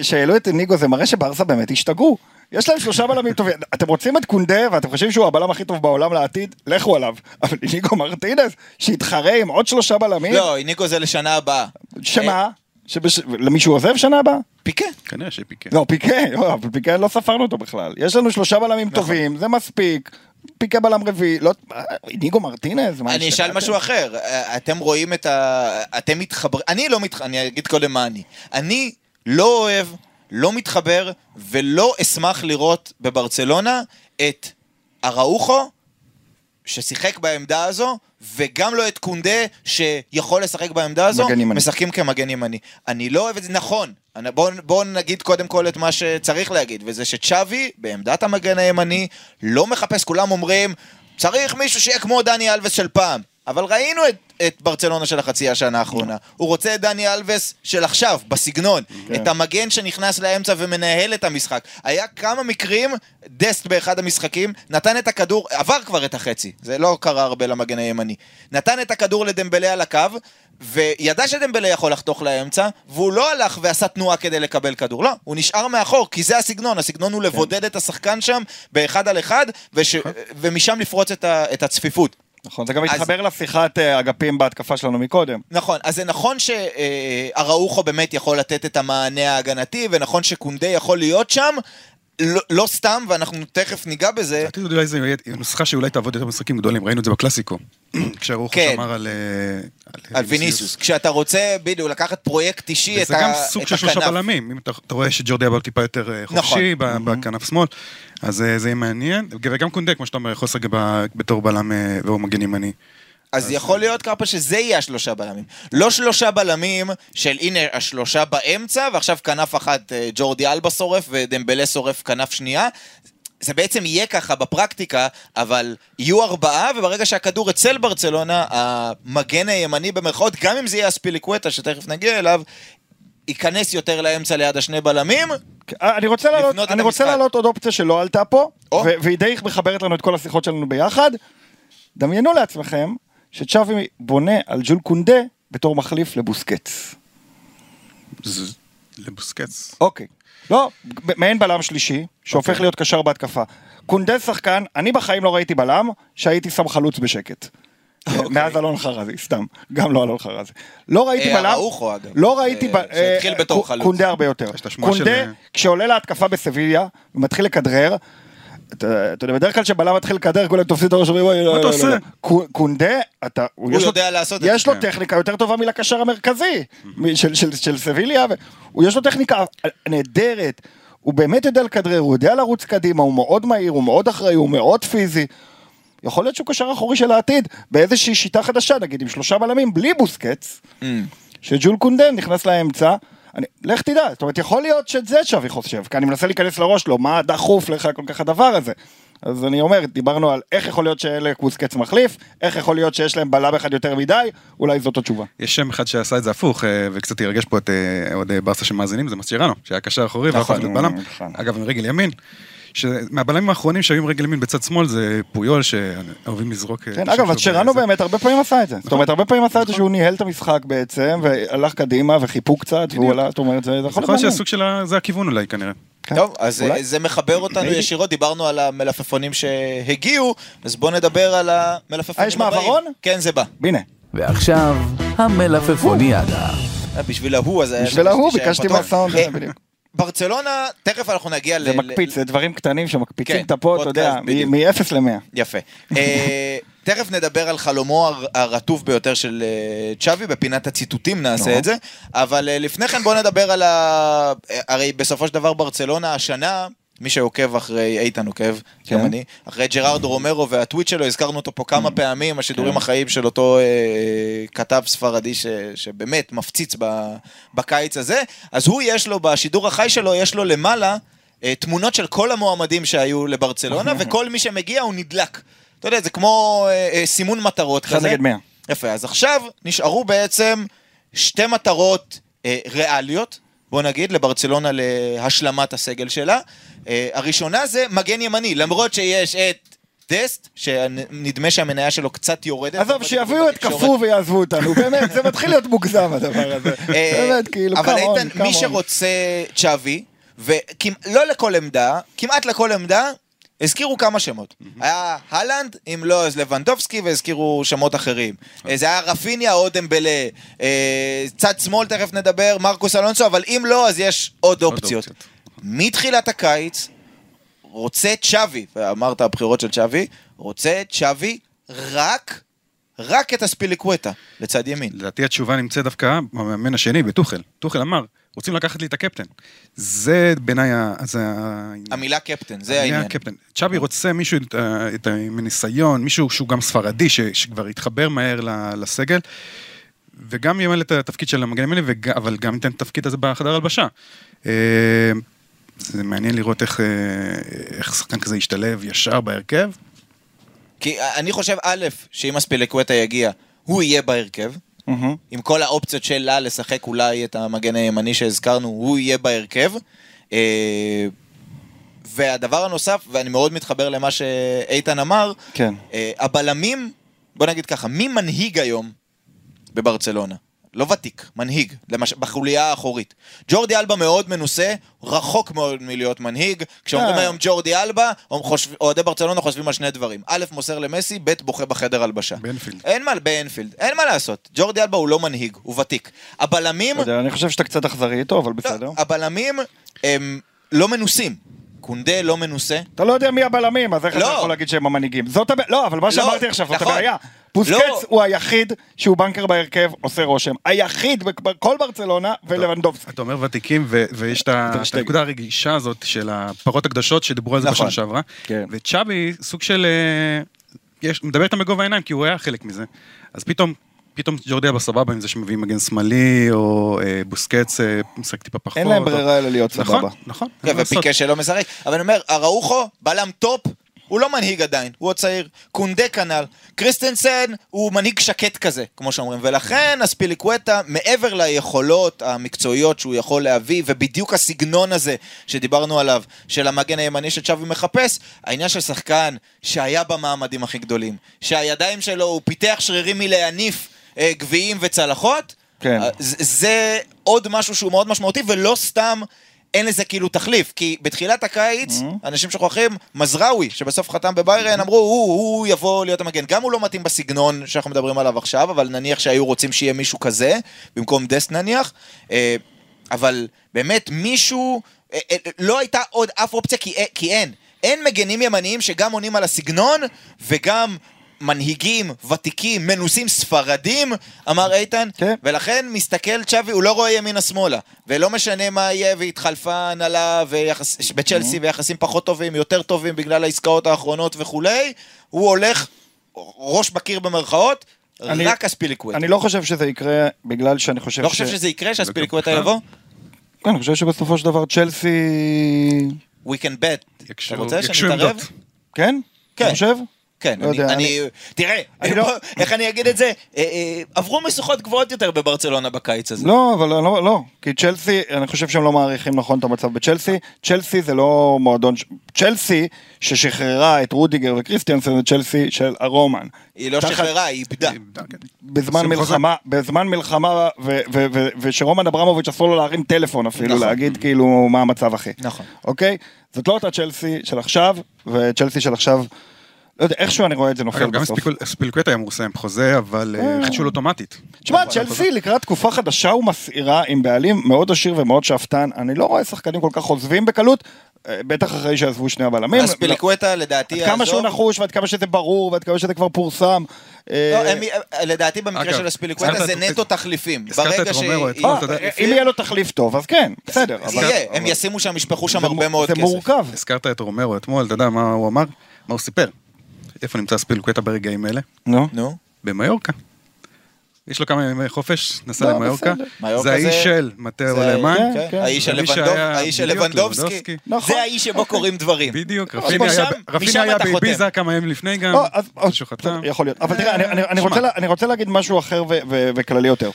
שהעלו את איניגו, זה מראה שברסה באמת השתגעו. יש להם שלושה בלמים טובים. אתם רוצים את קונדה, ואתם חושבים שהוא הבלם הכי טוב בעולם לעתיד, לכו עליו. אבל איניגו מרטינס, שהתחרה עם עוד שלושה בלמים... לא, איניגו זה לשנה הבאה. שמה? למישהו עוזב שנה הבאה? פיקה. כנראה שפיקה. לא, פיקה, אבל פיקה לא ספרנו אותו בכלל. יש לנו שלושה בלמים טובים, זה מספיק. פיקה בלם רביעי, לא... איניגו מרטינס? אני אשאל משהו אחר. אתם רואים את ה... אתם מתחבר... אני לא מתחבר, אני אגיד קודם מה אני. אני לא אוהב, לא מתחבר, ולא אשמח לראות בברצלונה את הראוחו, ששיחק בעמדה הזו, וגם לא את קונדה שיכול לשחק בעמדה הזו, משחקים כמגן ימני. אני לא אוהב את זה, נכון. בואו נגיד קודם כל את מה שצריך להגיד, וזה שצ'אבי, בעמדת המגן הימני, לא מחפש, כולם אומרים, צריך מישהו שיהיה כמו דני אלבס של פעם. אבל ראינו את, את ברצלונה של החצי השנה האחרונה. הוא רוצה את דני אלבס של עכשיו, בסגנון. את המגן שנכנס לאמצע ומנהל את המשחק. היה כמה מקרים, דסט באחד המשחקים, נתן את הכדור, עבר כבר את החצי, זה לא קרה הרבה למגן הימני. נתן את הכדור לדמבלה על הקו, וידע שדמבלה יכול לחתוך לאמצע, והוא לא הלך ועשה תנועה כדי לקבל כדור. לא, הוא נשאר מאחור, כי זה הסגנון. הסגנון הוא לבודד את השחקן שם באחד על אחד, וש... ומשם לפרוץ את ה... את הצפיפות. נכון, זה גם מתחבר לשיחת אגפים בהתקפה שלנו מקודם. נכון, אז זה נכון שהראוחו באמת יכול לתת את המענה ההגנתי, ונכון שקונדה יכול להיות שם, לא סתם, ואנחנו תכף ניגע בזה. אתה יודע, זה נוסחה שאולי תעבוד יותר משחקים גדולים, ראינו את זה בקלאסיקו, כשהראוחו שמר על... על ויניסיוס. כשאתה רוצה, בדיוק, לקחת פרויקט אישי, את הכנף. זה גם סוג של שלושה בלמים, אם אתה רואה שג'ורדי אבא טיפה יותר חופשי בכנף שמאל. אז זה יהיה מעניין, וגם קונדה, כמו שאתה אומר, יכול לסגל בתור בלם והוא מגן ימני. אז יכול להיות כרפה שזה יהיה השלושה בלמים. לא שלושה בלמים של הנה השלושה באמצע, ועכשיו כנף אחת ג'ורדי אלבה שורף ודמבלה שורף כנף שנייה. זה בעצם יהיה ככה בפרקטיקה, אבל יהיו ארבעה, וברגע שהכדור אצל ברצלונה, המגן הימני במרכאות, גם אם זה יהיה הספיליקווטה, שתכף נגיע אליו, ייכנס יותר לאמצע ליד השני בלמים. אני רוצה להעלות, אני רוצה להעלות עוד אופציה שלא עלתה פה, והיא די מחברת לנו את כל השיחות שלנו ביחד. דמיינו לעצמכם שצ'אבי בונה על ג'ול קונדה בתור מחליף לבוסקץ. לבוסקץ. אוקיי. לא, מעין בלם שלישי, שהופך להיות קשר בהתקפה. קונדה שחקן, אני בחיים לא ראיתי בלם, שהייתי שם חלוץ בשקט. מאז אלון חרזי, סתם, גם לא אלון חרזי. לא ראיתי בלם, לא ראיתי קונדה הרבה יותר. קונדה, כשעולה להתקפה בסביליה, ומתחיל לכדרר, אתה יודע, בדרך כלל שבלם מתחיל כדר, כולם תופסים את הראש, מה אתה עושה? קונדה, הוא יודע לעשות את זה. יש לו טכניקה יותר טובה מלקשר המרכזי, של סביליה, יש לו טכניקה נהדרת, הוא באמת יודע לכדרר, הוא יודע לרוץ קדימה, הוא מאוד מהיר, הוא מאוד אחראי, הוא מאוד פיזי, יכול להיות שהוא קשר אחורי של העתיד, באיזושהי שיטה חדשה, נגיד, עם שלושה בלמים, בלי בוסקץ, שג'ול קונדה נכנס לאמצע, אני, לך תדע, זאת אומרת, יכול להיות שזה שווי חושב, כי אני מנסה להיכנס לראש לו, מה דחוף לך כל כך הדבר הזה? אז אני אומר, דיברנו על איך יכול להיות שאלה בוסקץ מחליף, איך יכול להיות שיש להם בלם אחד יותר מדי, אולי זאת התשובה. יש שם אחד שעשה את זה הפוך, וקצת ירגש פה את עוד ברסה שמאזינים, זה מסטירנו, שהיה קשר אחורי, ואחר את בלם, אגב, רגל ימין. מהבלמים האחרונים שהיו רגל ימין בצד שמאל זה פויול שאוהבים לזרוק. כן, אגב, אז שרנו באמת הרבה פעמים עשה את זה. זאת אומרת, הרבה פעמים עשה את זה שהוא ניהל את המשחק בעצם, והלך קדימה וחיפו קצת, והוא עלה, זאת אומרת, זה יכול להיות שהסוג שלה, זה הכיוון אולי כנראה. טוב, אז זה מחבר אותנו ישירות, דיברנו על המלפפונים שהגיעו, אז בואו נדבר על המלפפונים הבאים. יש מעברון? כן, זה בא. הנה. ועכשיו, המלפפוניאדה. בשביל ההוא, אז ברצלונה, תכף אנחנו נגיע ל... זה מקפיץ, זה דברים קטנים שמקפיצים את הפות, אתה יודע, מ-אפס ל-מאה. יפה. תכף נדבר על חלומו הרטוב ביותר של צ'אבי, בפינת הציטוטים נעשה את זה, אבל לפני כן בואו נדבר על ה... הרי בסופו של דבר ברצלונה השנה... מי שעוקב אחרי, איתן עוקב, כן. גם אני, אחרי ג'רארד רומרו והטוויט שלו, הזכרנו אותו פה כמה פעמים, השידורים כן. החיים של אותו אה, כתב ספרדי ש, שבאמת מפציץ ב, בקיץ הזה, אז הוא יש לו, בשידור החי שלו, יש לו למעלה אה, תמונות של כל המועמדים שהיו לברצלונה, וכל מי שמגיע הוא נדלק. אתה יודע, זה כמו אה, אה, סימון מטרות כזה. נגד מאה. יפה, אז עכשיו נשארו בעצם שתי מטרות אה, ריאליות, בוא נגיד, לברצלונה להשלמת הסגל שלה. הראשונה זה מגן ימני, למרות שיש את דסט, שנדמה שהמניה שלו קצת יורדת. עזוב, שיביאו את כפו ויעזבו אותנו, באמת, זה מתחיל להיות מוגזם הדבר הזה. באמת, כאילו, אבל איתן, מי שרוצה צ'אבי, ולא לכל עמדה, כמעט לכל עמדה, הזכירו כמה שמות. היה הלנד, אם לא, אז לבנדובסקי, והזכירו שמות אחרים. זה היה רפיניה, אודמבלה, צד שמאל, תכף נדבר, מרקוס אלונסו, אבל אם לא, אז יש עוד אופציות. מתחילת הקיץ, רוצה צ'אבי, ואמרת הבחירות של צ'אבי, רוצה צ'אבי רק רק את הספיליקווטה לצד ימין. לדעתי התשובה נמצאת דווקא במאמן השני, בתוחל. תוחל אמר, רוצים לקחת לי את הקפטן. זה בעיניי... המילה קפטן, זה העניין. צ'אבי רוצה מישהו מניסיון, מישהו שהוא גם ספרדי, שכבר התחבר מהר לסגל, וגם ימלא את התפקיד של המגן ימני, אבל גם ניתן את התפקיד הזה בחדר הלבשה. זה מעניין לראות איך שחקן כזה ישתלב ישר בהרכב. כי אני חושב, א', שאם אספיליקווטה יגיע, הוא יהיה בהרכב, עם כל האופציות שלה לשחק אולי את המגן הימני שהזכרנו, הוא יהיה בהרכב. והדבר הנוסף, ואני מאוד מתחבר למה שאיתן אמר, הבלמים, בוא נגיד ככה, מי מנהיג היום בברצלונה? לא ותיק, מנהיג, בחוליה האחורית. ג'ורדי אלבה מאוד מנוסה, רחוק מאוד מלהיות מנהיג. כשאומרים היום ג'ורדי אלבה, אוהדי ברצלונה חושבים על שני דברים. א', מוסר למסי, ב', בוכה בחדר הלבשה. באנפילד. אין מה, באנפילד. אין מה לעשות. ג'ורדי אלבה הוא לא מנהיג, הוא ותיק. הבלמים... אני חושב שאתה קצת אכזרי איתו, אבל בסדר. הבלמים הם לא מנוסים. קונדה לא מנוסה. אתה לא יודע מי הבלמים, אז איך אתה יכול להגיד שהם המנהיגים? לא, אבל מה שאמרתי עכשיו, זאת הבעיה. פוסקץ הוא היחיד שהוא בנקר בהרכב, עושה רושם. היחיד בכל ברצלונה ולוונדובסקי. אתה אומר ותיקים, ויש את הנקודה הרגישה הזאת של הפרות הקדשות שדיברו על זה בשנה שעברה. וצ'אבי, סוג של... מדבר איתם בגובה העיניים, כי הוא היה חלק מזה. אז פתאום... פתאום ג'ורדיה בסבבה, אם זה שמביאים מגן שמאלי, או בוסקץ, משחק טיפה פחות. אין להם ברירה אלא להיות סבבה. נכון, נכון. ופיקה שלא מזרק. אבל אני אומר, הראוכו, בלם טופ, הוא לא מנהיג עדיין, הוא עוד צעיר. קונדה כנ"ל, קריסטנסן, הוא מנהיג שקט כזה, כמו שאומרים. ולכן, אספיליקווטה, מעבר ליכולות המקצועיות שהוא יכול להביא, ובדיוק הסגנון הזה שדיברנו עליו, של המגן הימני שצ'אבי מחפש, העניין של שחקן שהיה במעמדים הכי גדולים, שהידיים שלו, הוא פיתח שרירים מלהניף גביעים וצלחות, כן. זה עוד משהו שהוא מאוד משמעותי, ולא סתם אין לזה כאילו תחליף, כי בתחילת הקיץ, mm-hmm. אנשים שוכחים, מזראוי, שבסוף חתם בביירן, mm-hmm. אמרו, הוא, הוא יבוא להיות המגן, גם הוא לא מתאים בסגנון שאנחנו מדברים עליו עכשיו, אבל נניח שהיו רוצים שיהיה מישהו כזה, במקום דסט נניח, אבל באמת מישהו, לא הייתה עוד אף אופציה, כי, כי אין, אין מגנים ימניים שגם עונים על הסגנון, וגם... מנהיגים, ותיקים, מנוסים, ספרדים, אמר איתן, כן. ולכן מסתכל צ'אבי, הוא לא רואה ימינה שמאלה, ולא משנה מה יהיה, והתחלפה הנהלה ויחס... בצ'לסי, mm-hmm. ויחסים פחות טובים, יותר טובים, בגלל העסקאות האחרונות וכולי, הוא הולך ראש בקיר במרכאות, אני, רק אספיליקווטה. אני לא חושב שזה יקרה, בגלל שאני חושב לא ש... לא חושב שזה יקרה, שאספיליקווטה יבוא? כן, אני חושב שבסופו של דבר צ'לסי... We can bet. יקשו, אתה רוצה שאני אתערב? כן? כן. חושב? כן, לא אני, יודע, אני, אני... תראה, אני לא... איך אני אגיד את זה? עברו משוכות גבוהות יותר בברצלונה בקיץ הזה. לא, אבל לא, לא, לא. כי צ'לסי, אני חושב שהם לא מעריכים נכון את המצב בצ'לסי. צ'לסי זה לא מועדון... צ'לסי ששחררה את רודיגר וקריסטיאנסן, זה צ'לסי של הרומן. היא לא תחת... שחררה, היא איבדה. בזמן מלחמה, בזמן מלחמה, ו- ו- ו- ושרומן אברמוביץ' אסור לו להרים טלפון אפילו, נכון. להגיד כאילו מה המצב אחי. נכון. אוקיי? זאת לא אותה צ'לסי של עכשיו, וצ'לסי של עכשיו... לא יודע, איכשהו אני רואה את זה נופל בסוף. גם אספיליקווטה היה מורסה עם חוזה, אבל חידשו אוטומטית. תשמע, צ'לסי לקראת תקופה חדשה ומסעירה, עם בעלים מאוד עשיר ומאוד שאפתן, אני לא רואה שחקנים כל כך חוזבים בקלות, בטח אחרי שעזבו שני הבעלמים. אספיליקווטה לדעתי... עד כמה שהוא נחוש, ועד כמה שזה ברור, ועד כמה שזה כבר פורסם. לדעתי במקרה של אספיליקווטה זה נטו תחליפים. ברגע ש... אם יהיה לו תחליף טוב, אז כן, בסדר. הם ישימו שם, ישפכו שם הרבה מאוד כסף. זה מורכב. הזכרת את רומרו אתמול, אתה יודע מה הוא אמר? מה הוא סיפר? איפה נמצא אספיליקווטה ברגעים אלה? נו. נו. במיורקה. יש לו כמה ימי חופש, נסע למיורקה. זה האיש של מתאו למן. האיש של לבנדובסקי. זה האיש שבו קוראים דברים. בדיוק. רפיני היה באביזה כמה ימים לפני גם. יכול להיות. אבל תראה, אני רוצה להגיד משהו אחר וכללי יותר.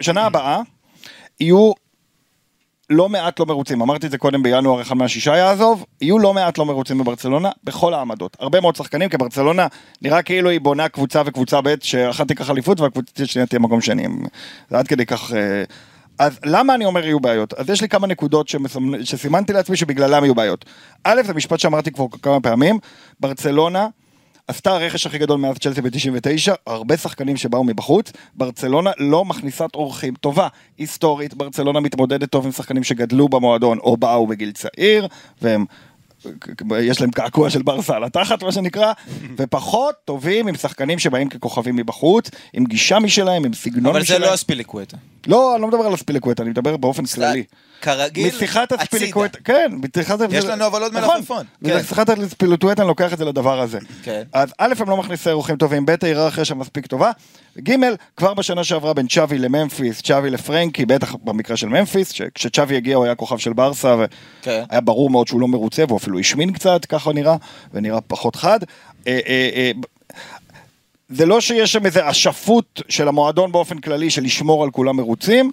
שנה הבאה יהיו לא מעט לא מרוצים, אמרתי את זה קודם בינואר, אחד מהשישה יעזוב, יהיו לא מעט לא מרוצים בברצלונה, בכל העמדות. הרבה מאוד שחקנים, כי ברצלונה נראה כאילו היא בונה קבוצה וקבוצה בית, שאחת תיקח חליפות, והקבוצה שנייה תהיה מקום שני. זה עד כדי כך... אז למה אני אומר יהיו בעיות? אז יש לי כמה נקודות שמסמנ... שסימנתי לעצמי שבגללם יהיו בעיות. א', זה משפט שאמרתי כבר כמה פעמים, ברצלונה עשתה הרכש הכי גדול מאז צ'לסי ב-תשעים ותשע, הרבה שחקנים שבאו מבחוץ, ברצלונה לא מכניסת אורחים טובה, היסטורית, ברצלונה מתמודדת טוב עם שחקנים שגדלו במועדון, או באו בגיל צעיר, והם יש להם קעקוע של ברסה על התחת, מה שנקרא, ופחות טובים עם שחקנים שבאים ככוכבים מבחוץ, עם גישה משלהם, עם סגנון משלהם. אבל זה לא הספיליקווטה. לא, אני לא מדבר על הספיליקווטה, אני מדבר באופן כללי. כרגיל, משיחת הספיליקווטה, כן, יש לנו אבל עוד מלפפון. משיחת הספיליקווטה, אני לוקח את זה לדבר הזה. אז א', הם לא מכניסי אירוחים טובים, ב', ההיררכיה שם מספיק טובה, ג', כבר בשנה שעברה בין צ'אבי לממפיס, צ'אבי לפרנקי, בטח במקרה של ממפיס, כשצ'אבי הגיע הוא היה כוכב של ברסה, והיה ברור מאוד שהוא לא מרוצה, והוא אפילו השמין קצת, ככה הוא נראה, ונראה פחות חד. זה לא שיש שם איזה השפות של המועדון באופן כללי, של לשמור על כולם מרוצים,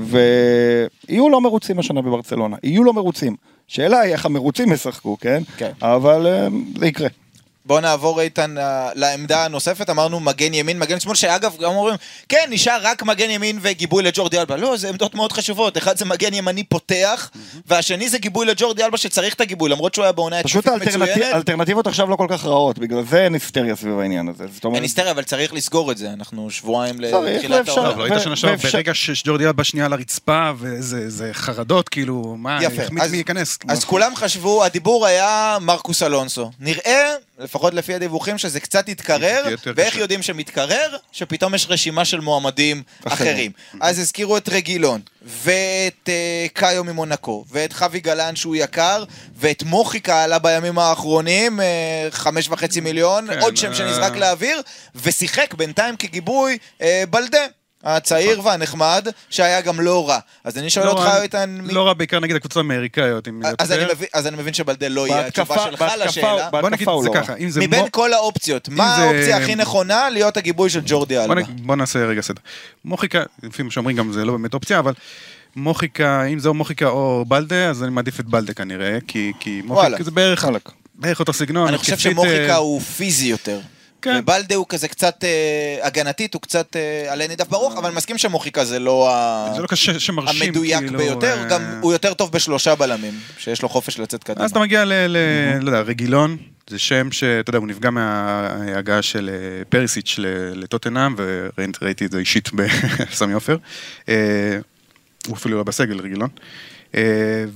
ויהיו לא מרוצים השנה בברצלונה, יהיו לא מרוצים. שאלה היא איך המרוצים ישחקו, כן? אבל זה יקרה. בוא נעבור איתן לעמדה הנוספת, אמרנו מגן ימין, מגן שמאל, שאגב גם אומרים, כן, נשאר רק מגן ימין וגיבוי לג'ורדי אלבה, לא, זה עמדות מאוד חשובות, אחד זה מגן ימני פותח, והשני זה גיבוי לג'ורדי אלבה שצריך את הגיבוי, למרות שהוא היה בעונה התקפית מצוינת. פשוט האלטרנטיבות עכשיו לא כל כך רעות, בגלל זה אין היסטריה סביב העניין הזה. אין היסטריה, אבל צריך לסגור את זה, אנחנו שבועיים לתחילת העונה. לא היית שנה שעבר, ברגע שג'ורדי אלבה שנייה על הרצפה, וזה חרדות, כאילו, מה, מי ייכנס? אז כולם חשבו, הדיבור היה מרקוס אלונסו. נראה לפחות לפי הדיווחים, שזה קצת התקרר, ואיך יודעים שמתקרר? שפתאום יש רשימה של מועמדים אחרים. אז הזכירו את רגילון, ואת קאיו ממונקו, ואת חווי גלן שהוא יקר, ואת מוחיקה עלה בימים האחרונים, חמש וחצי מיליון, עוד שם שנזרק לאוויר, ושיחק בינתיים כגיבוי בלדה. הצעיר והנחמד, שהיה גם לא רע. אז אני שואל אותך איתן... לא רע בעיקר נגיד הקבוצות האמריקאיות. אז אני מבין שבלדל לא יהיה התשובה שלך לשאלה. בוא נגיד את זה ככה. מבין כל האופציות, מה האופציה הכי נכונה להיות הגיבוי של ג'ורדי אלבה? בוא נעשה רגע סדר. מוחיקה, לפי מה שאומרים גם זה לא באמת אופציה, אבל מוחיקה, אם זהו מוחיקה או בלדה, אז אני מעדיף את בלדה כנראה, כי מוחיקה זה בערך אותו סגנון. אני חושב שמוחיקה הוא פיזי יותר. ובלדה הוא כזה קצת הגנתית, הוא קצת עלי נידף ברוך, אבל מסכים שמוחיקה זה לא המדויק ביותר, גם הוא יותר טוב בשלושה בלמים, שיש לו חופש לצאת קדימה. אז אתה מגיע לרגילון, זה שם שאתה יודע, הוא נפגע מההגעה של פריסיץ' לטוטנאם, וראיתי את זה אישית בסמי עופר, הוא אפילו לא בסגל רגילון,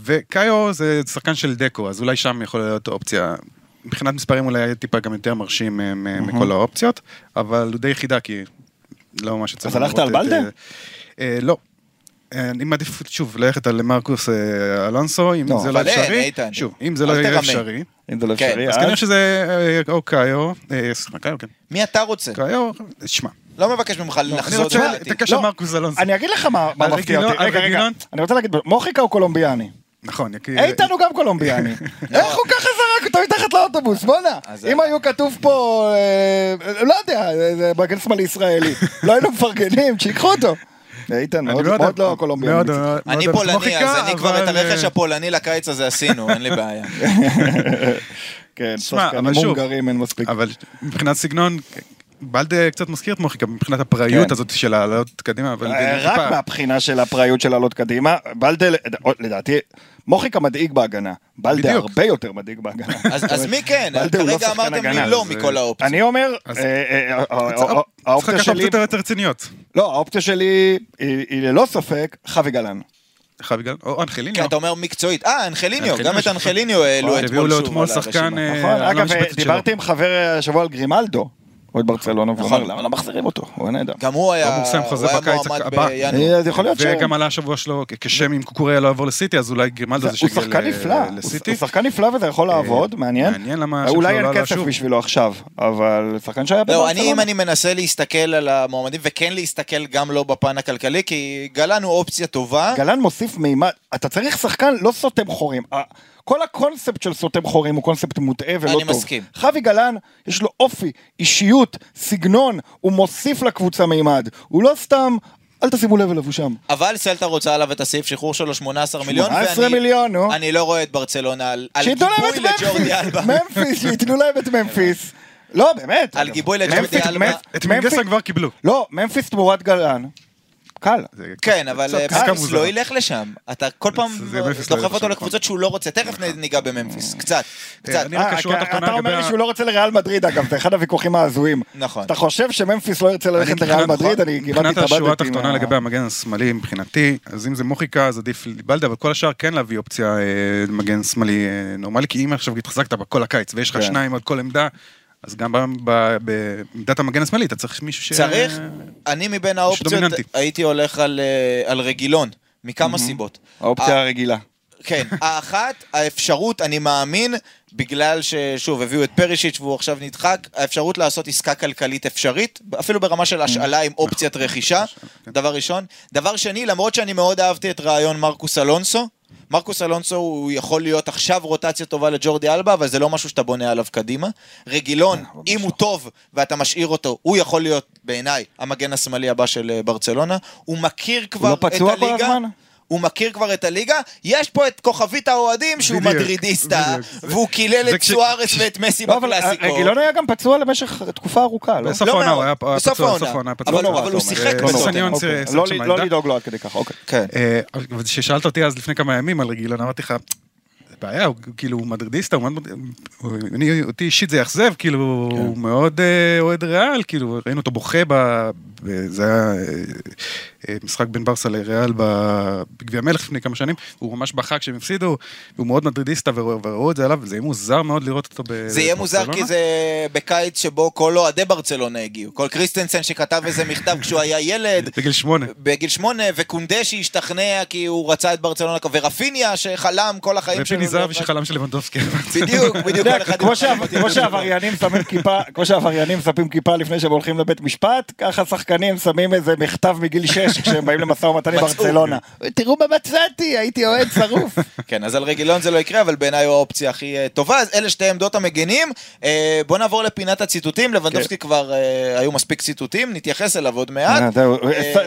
וקאיו זה שחקן של דקו, אז אולי שם יכולה להיות אופציה... מבחינת מספרים אולי היה טיפה גם יותר מרשים מכל האופציות, אבל הוא די יחידה, כי לא ממש צריך... אז הלכת על בלדה? לא. אני מעדיף, שוב, ללכת על מרקוס אלונסו, אם זה לא אפשרי. שוב, אם זה לא אפשרי. אם זה לא אפשרי, אז... אז כנראה שזה... או קאיו, סליחה, קאיו, כן. מי אתה רוצה? קאיו, תשמע. לא מבקש ממך לחזות דעתי. תקש על מרקוס אלונסו. אני אגיד לך מה מפתיע אותי. רגע, רגע. אני רוצה להגיד, מוחיקה או קולומביאני? נכון, איתנו גם קולומביאני. איך הוא ככה זרק אותו מתחת לאוטובוס, בונה? אם היו כתוב פה, לא יודע, זה מגן שמאלי ישראלי, לא היינו מפרגנים, שיקחו אותו. איתן, מאוד לא קולומביאני. אני פולני, אז אני כבר את הרכש הפולני לקיץ הזה עשינו, אין לי בעיה. כן, שחקנים מונגרים אין מספיק. אבל מבחינת סגנון... בלדה קצת מזכיר את מוחיקה, מבחינת הפראיות הזאת של העלות קדימה. רק מהבחינה של הפראיות של העלות קדימה, בלדה, לדעתי, מוחיקה מדאיג בהגנה, בלדה הרבה יותר מדאיג בהגנה. אז מי כן? כרגע אמרתם לי לא מכל האופציה. אני אומר, האופציה שלי... לא, האופציה שלי היא ללא ספק חווי גלן. חווי גלן, או אנחליניו. כן, אתה אומר מקצועית. אה, אנחליניו, גם את אנחליניו העלו את מול שחקן. אגב, דיברתי עם חבר השבוע על גרימלדו. עוד ברצלונה, הוא אמר, למה לא מחזירים אותו? הוא נהדר. גם הוא היה מועמד בינואר. וגם עלה השבוע שלו, כשם אם קוקוריה לא יעבור לסיטי, אז אולי גרימלדו זה שיגיע לסיטי. הוא שחקן נפלא וזה יכול לעבוד, מעניין. אולי אין כסף בשבילו עכשיו, אבל שחקן שהיה בברצלונה. אם אני מנסה להסתכל על המועמדים, וכן להסתכל גם לא בפן הכלכלי, כי גלן הוא אופציה טובה. גלן מוסיף מימד, אתה צריך שחקן לא סותם חורים. כל הקונספט של סותם חורים הוא קונספט מוטעה ולא טוב. אני מסכים. חווי גלן, יש לו אופי, אישיות, סגנון, הוא מוסיף לקבוצה מימד. הוא לא סתם, אל תשימו לב אליו שם. אבל סלטה רוצה עליו את הסעיף שחרור שלו שמונה עשרה מיליון, שמונה עשרה מיליון, נו. אני לא רואה את ברצלונה על גיבוי לג'ורדי אלבה. ממפיס, שיתנו להם את ממפיס. לא, באמת. על גיבוי לג'ורדי אלבה. את ממפיס כבר קיבלו. לא, ממפיס תמורת גלן. קל. כן, אבל ממפיס לא ילך לשם. אתה כל פעם לוחף אותו לקבוצות שהוא לא רוצה. תכף ניגע בממפיס, קצת. אתה אומר לי שהוא לא רוצה לריאל מדריד, אגב, זה אחד הוויכוחים ההזויים. אתה חושב שממפיס לא ירצה ללכת לריאל מדריד? מבחינת השורה התחתונה לגבי המגן השמאלי, מבחינתי, אז אם זה מוחיקה, אז עדיף בלדה, אבל כל השאר כן להביא אופציה מגן שמאלי נורמלי, כי אם עכשיו התחזקת בכל הקיץ, ויש לך שניים עוד כל עמדה, אז גם בעמדת המגן השמאלי, אתה צריך מישהו ש... צריך, אני מבין האופציות הייתי הולך על רגילון, מכמה סיבות. האופציה הרגילה. כן, האחת, האפשרות, אני מאמין, בגלל ששוב, הביאו את פרישיץ' והוא עכשיו נדחק, האפשרות לעשות עסקה כלכלית אפשרית, אפילו ברמה של השאלה עם אופציית רכישה, דבר ראשון. דבר שני, למרות שאני מאוד אהבתי את רעיון מרקוס אלונסו, מרקוס אלונסו הוא יכול להיות עכשיו רוטציה טובה לג'ורדי אלבה, אבל זה לא משהו שאתה בונה עליו קדימה. רגילון, אם הוא טוב ואתה משאיר אותו, הוא יכול להיות בעיניי המגן השמאלי הבא של ברצלונה. הוא מכיר כבר את הליגה. הוא מכיר כבר את הליגה, יש פה את כוכבית האוהדים שהוא מדרידיסטה, והוא קילל את סוארס ואת מסי בקלאסיקו. רגילון היה גם פצוע למשך תקופה ארוכה, לא? בסוף העונה הוא היה פצוע, אבל הוא שיחק בטוטנהאם. לא לדאוג לו עד כדי ככה, אוקיי. אבל כששאלת אותי אז לפני כמה ימים על רגילון, אמרתי לך, זה בעיה, הוא כאילו מדרידיסטה, אותי אישית זה יחזב, כאילו הוא מאוד אוהד ריאל, כאילו ראינו אותו בוכה ב... זה היה משחק בין ברסה לריאל בגביע המלך לפני כמה שנים, הוא ממש בחק כשהם הפסידו, והוא מאוד מדרידיסטה וראו את זה עליו, זה יהיה מוזר מאוד לראות אותו בברצלונה. זה יהיה מוזר כי זה בקיץ שבו כל אוהדי ברצלונה הגיעו, כל קריסטנסן שכתב איזה מכתב כשהוא היה ילד, בגיל שמונה, בגיל שמונה, וקונדה שהשתכנע כי הוא רצה את ברצלונה, ורפיניה שחלם כל החיים שלו. ופיניזר שחלם של לבנדובסקי. בדיוק, בדיוק. כמו שהעבריינים שמים כיפה לפני שהם הולכים לבית משפט, ככה שחקנים שמים איזה מכתב מגיל שש כשהם באים למשא ומתן לברצלונה. תראו מה מצאתי, הייתי אוהד שרוף. כן, אז על רגילון זה לא יקרה, אבל בעיניי הוא האופציה הכי טובה. אז אלה שתי עמדות המגנים. בוא נעבור לפינת הציטוטים. לבנדובסקי כבר היו מספיק ציטוטים, נתייחס אליו עוד מעט.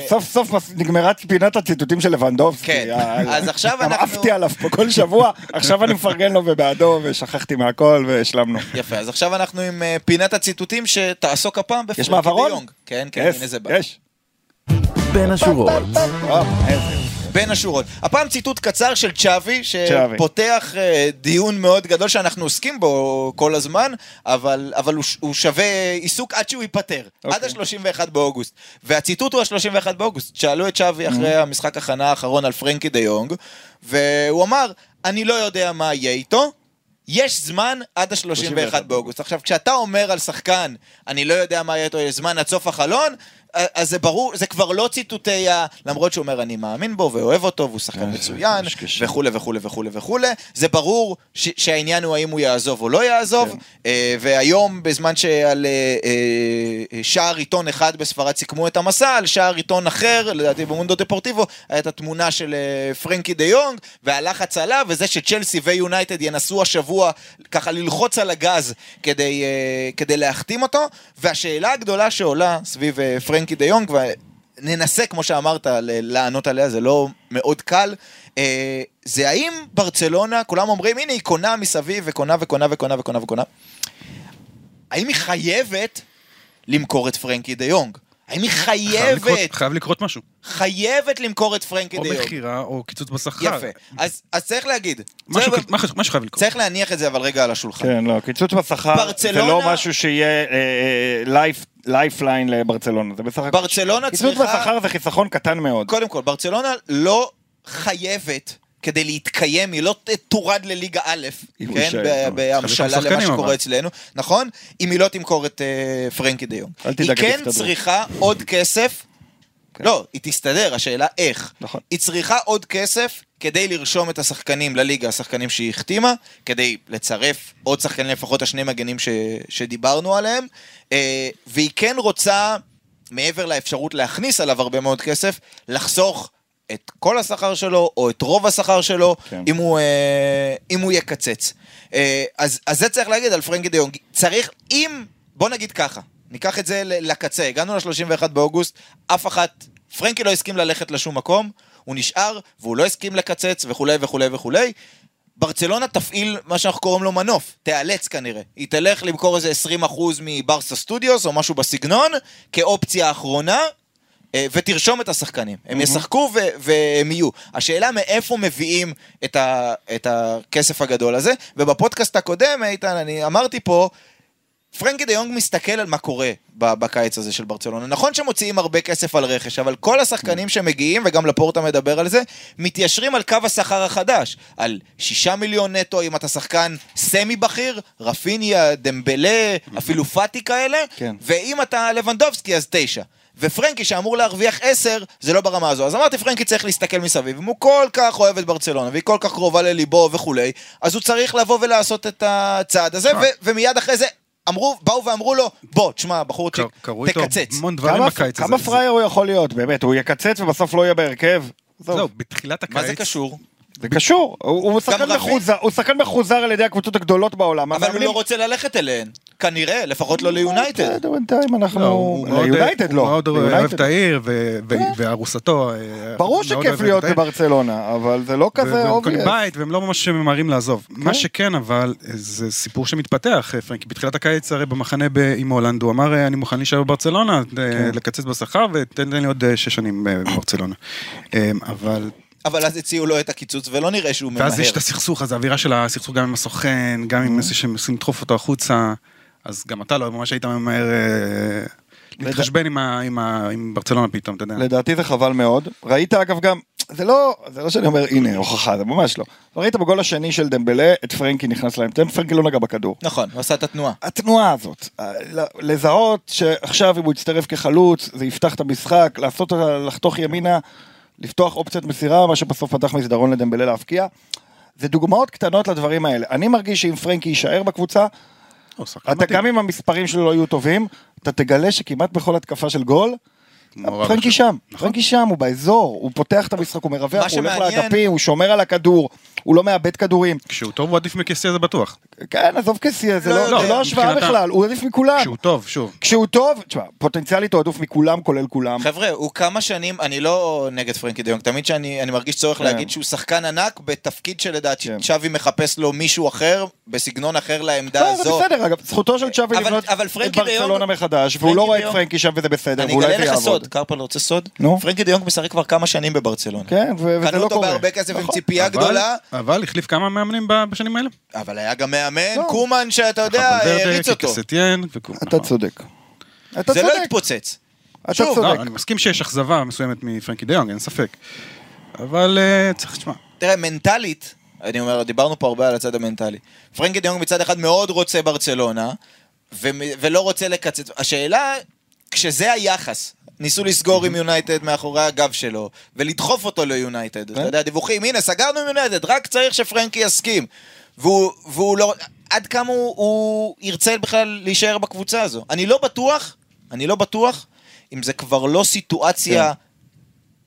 סוף סוף נגמרה פינת הציטוטים של לבנדובסקי. אז עכשיו אנחנו... עפתי עליו פה כל שבוע, עכשיו אני מפרגן לו ובעדו, ושכחתי מהכל והשלמנו. יפה, אז עכשיו אנחנו עם פינת הציטוטים שתעסוק הפעם בפרנקי דה יונג. כן, כן, הנה זה בא. יש. בין השורות. בין השורות. הפעם ציטוט קצר של צ'אבי, שפותח דיון מאוד גדול שאנחנו עוסקים בו כל הזמן, אבל, אבל הוא, הוא שווה עיסוק עד שהוא ייפטר, okay. עד ה-שלושים ואחד באוגוסט. והציטוט הוא ה-שלושים ואחד באוגוסט. שאלו את צ'אבי אחרי המשחק הכנה האחרון על פרנקי דה יונג, והוא אמר, אני לא יודע מה יהיה איתו, יש זמן עד ה-שלושים ואחד באוגוסט. עכשיו, כשאתה אומר על שחקן, אני לא יודע מה יהיה איתו, יש זמן עד סוף החלון, אז זה ברור, זה כבר לא ציטוטי, למרות שהוא אומר, אני מאמין בו, ואוהב אותו, והוא שחקן מצוין, וכו' וכו' וכו' וכו'. זה ברור שהעניין הוא האם הוא יעזוב או לא יעזוב, והיום, בזמן שעל שער עיתון אחד בספרד סיכמו את המסע, על שער עיתון אחר, לדעתי במונדו דפורטיבו, הייתה תמונה של פרנקי דה יונג, והלחץ עליו, וזה שצ'לסי ויונייטד ינסו השבוע, ככה ללחוץ על הגז, כדי, כדי להחתים אותו, והשאלה הגדולה שעולה סביב פרנק כי דה יונג, וננסה כמו שאמרת לענות עליה, זה לא מאוד קל, זה האם ברצלונה, כולם אומרים הנה היא קונה מסביב וקונה וקונה וקונה וקונה וקונה, האם היא חייבת למכור את פרנקי דה יונג? האם היא חייבת... חייב לקרות משהו. חייבת למכור את פרנקי דה יונג. או מחירה, או קיצוץ בשכר. יפה. אז צריך להגיד... מה שחייב לקרות? צריך להניח את זה, אבל רגע על השולחן. כן, לא, קיצוץ בשכר זה לא משהו שיהיה לייפליין לברצלונה. ברצלונה צריכה... קיצוץ בשכר זה חיסכון קטן מאוד. קודם כל, ברצלונה לא חייבת... כדי להתקיים, היא לא תורד לליגה א', כן, בהמשלה למה שקורה אצלנו, נכון? אם היא לא תמכור את פרנקי דה יונג. היא כן צריכה עוד כסף, לא, היא תסתדר, השאלה איך. היא צריכה עוד כסף כדי לרשום את השחקנים לליגה, השחקנים שהיא החתימה, כדי לצרף עוד שחקנים, לפחות השני מגנים שדיברנו עליהם, והיא כן רוצה, מעבר לאפשרות להכניס עליו הרבה מאוד כסף, לחסוך את כל השכר שלו, או את רוב השכר שלו, כן. אם, הוא, אה, אם הוא יקצץ. אה, אז, אז זה צריך להגיד על פרנקי דה יונג. צריך, אם, בוא נגיד ככה, ניקח את זה לקצה, הגענו ל-שלושים ואחד באוגוסט, אף אחת, פרנקי לא הסכים ללכת לשום מקום, הוא נשאר, והוא לא הסכים לקצץ, וכו' וכו' וכו'. ברצלונה תפעיל מה שאנחנו קוראים לו מנוף, תיאלץ כנראה, היא תלך למכור איזה עשרים אחוז מברסה סטודיוס, או משהו בסגנון, כאופציה האחרונה, ותרשום את השחקנים, הם ישחקו והם יהיו. השאלה מאיפה מביאים את הכסף הגדול הזה, ובפודקאסט הקודם, איתן, אני אמרתי פה, פרנקי דה יונג מסתכל על מה קורה בקיץ הזה של ברצלונה. נכון שמוציאים הרבה כסף על רכש, אבל כל השחקנים שמגיעים, וגם לפורטה מדבר על זה, מתיישרים על קו השכר החדש, על שישה מיליון נטו, אם אתה שחקן סמי בכיר, רפיניה, דמבלה, אפילו פאטי כאלה, ואם אתה לבנדובסקי, אז תשע. ופרנקי שאמור להרוויח עשר, זה לא ברמה הזו. אז אמרתי, פרנקי צריך להסתכל מסביב, אם הוא כל כך אוהב את ברצלונה, והיא כל כך קרובה לליבו וכולי, אז הוא צריך לבוא ולעשות את הצעד הזה, ומיד אחרי זה אמרו, באו ואמרו לו, בוא, תשמע, בחור צ'יק, תקצץ. כמה פרייר הוא יכול להיות, באמת, הוא יקצץ ובסוף לא יהיה בהרכב. זהו, בתחילת הקיץ. מה זה קשור? זה קשור, הוא שחקן מחוזר על ידי הקבוצות הגדולות בעולם. אבל הוא לא רוצה ללכת אליהן, כנראה, לפחות לא ליונייטד. בינתיים אנחנו, ליונייטד לא. הוא מאוד אוהב את העיר והרוסתו. ברור שכיף להיות בברצלונה, אבל זה לא כזה אובייס. והם קונים בית והם לא ממש ממהרים לעזוב. מה שכן, אבל זה סיפור שמתפתח, פרנקי. בתחילת הקיץ הרי במחנה עם הולנד, הוא אמר, אני מוכן להישאר בברצלונה, לקצץ בשכר ותן לי עוד שש שנים בברצלונה. אבל אבל אז הציעו לו את הקיצוץ, ולא נראה שהוא ממהר. ואז יש את הסכסוך, אז האווירה של הסכסוך גם עם הסוכן, גם עם איזה שהם עושים לדחוף אותו החוצה, אז גם אתה לא ממש היית ממהר להתחשבן עם ברצלונה פתאום, אתה יודע. לדעתי זה חבל מאוד. ראית אגב גם, זה לא שאני אומר, הנה, הוכחה, זה ממש לא. ראית בגול השני של דמבלה, את פרנקי נכנס להם, פרנקי לא נגע בכדור. נכון, הוא עשה את התנועה. התנועה הזאת, לזהות שעכשיו אם הוא יצטרף כחלוץ, זה יפתח את המשחק, לעשות לחתוך ימינה לפתוח אופציית מסירה, מה שבסוף פתח מסדרון לדמבלה להפקיע. זה דוגמאות קטנות לדברים האלה. אני מרגיש שאם פרנקי יישאר בקבוצה, אתה גם אם המספרים שלו לא יהיו טובים, אתה תגלה שכמעט בכל התקפה של גול, פרנקי שם, פרנקי שם, הוא באזור, הוא פותח את המשחק, הוא מרווח, הוא הולך לאגפים, הוא שומר על הכדור, הוא לא מאבד כדורים. כשהוא טוב הוא עדיף מקסיה, זה בטוח. כן, עזוב קסיה, זה לא השוואה בכלל, הוא עדיף מכולם. כשהוא טוב, שוב. כשהוא טוב, תשמע, פוטנציאלית הוא עדיף מכולם, כולל כולם. חבר'ה, הוא כמה שנים, אני לא נגד פרנקי דה יונג, תמיד שאני מרגיש צורך להגיד שהוא שחקן ענק, בתפקיד שלדעתי צ'אבי מחפש לו מישהו אחר, בסגנון אחר לעמדה הזו. בסדר, אגב, זכותו של צ'אבי לבנות את ברצלונה מחדש, והוא לא רואה את פרנקי שם וזה בסדר, ואולי זה יעבוד. קרפל רוצה סוד? פרנקי דה יונג משחק כבר כמה שנים בברצלונה. קנו אותו בהרבה כסף עם ציפייה גדולה. אבל החליף כמה מאמנים בשנים האלה? אבל היה גם מאמן, קומן שאתה יודע, הריץ אותו. אתה צודק. זה לא התפוצץ. אתה צודק. אני מסכים שיש אכזבה מסוימת מפרנקי דה יונג, אין ספק. אבל צריך לשמוע. תראה, מנטלית, אני אומר, דיברנו פה הרבה על הצד המנטלי. פרנקי דה יונג מצד אחד מאוד רוצה ברצלונה, ולא רוצה לקצץ. השאלה, כשזה היחס ניסו לסגור עם יונייטד מאחורי הגב שלו, ולדחוף אותו ליונייטד. אתה יודע, דיווחים, הנה, סגרנו עם יונייטד, רק צריך שפרנקי יסכים. והוא לא, עד כמה הוא ירצה בכלל להישאר בקבוצה הזו. אני לא בטוח, אני לא בטוח, אם זה כבר לא סיטואציה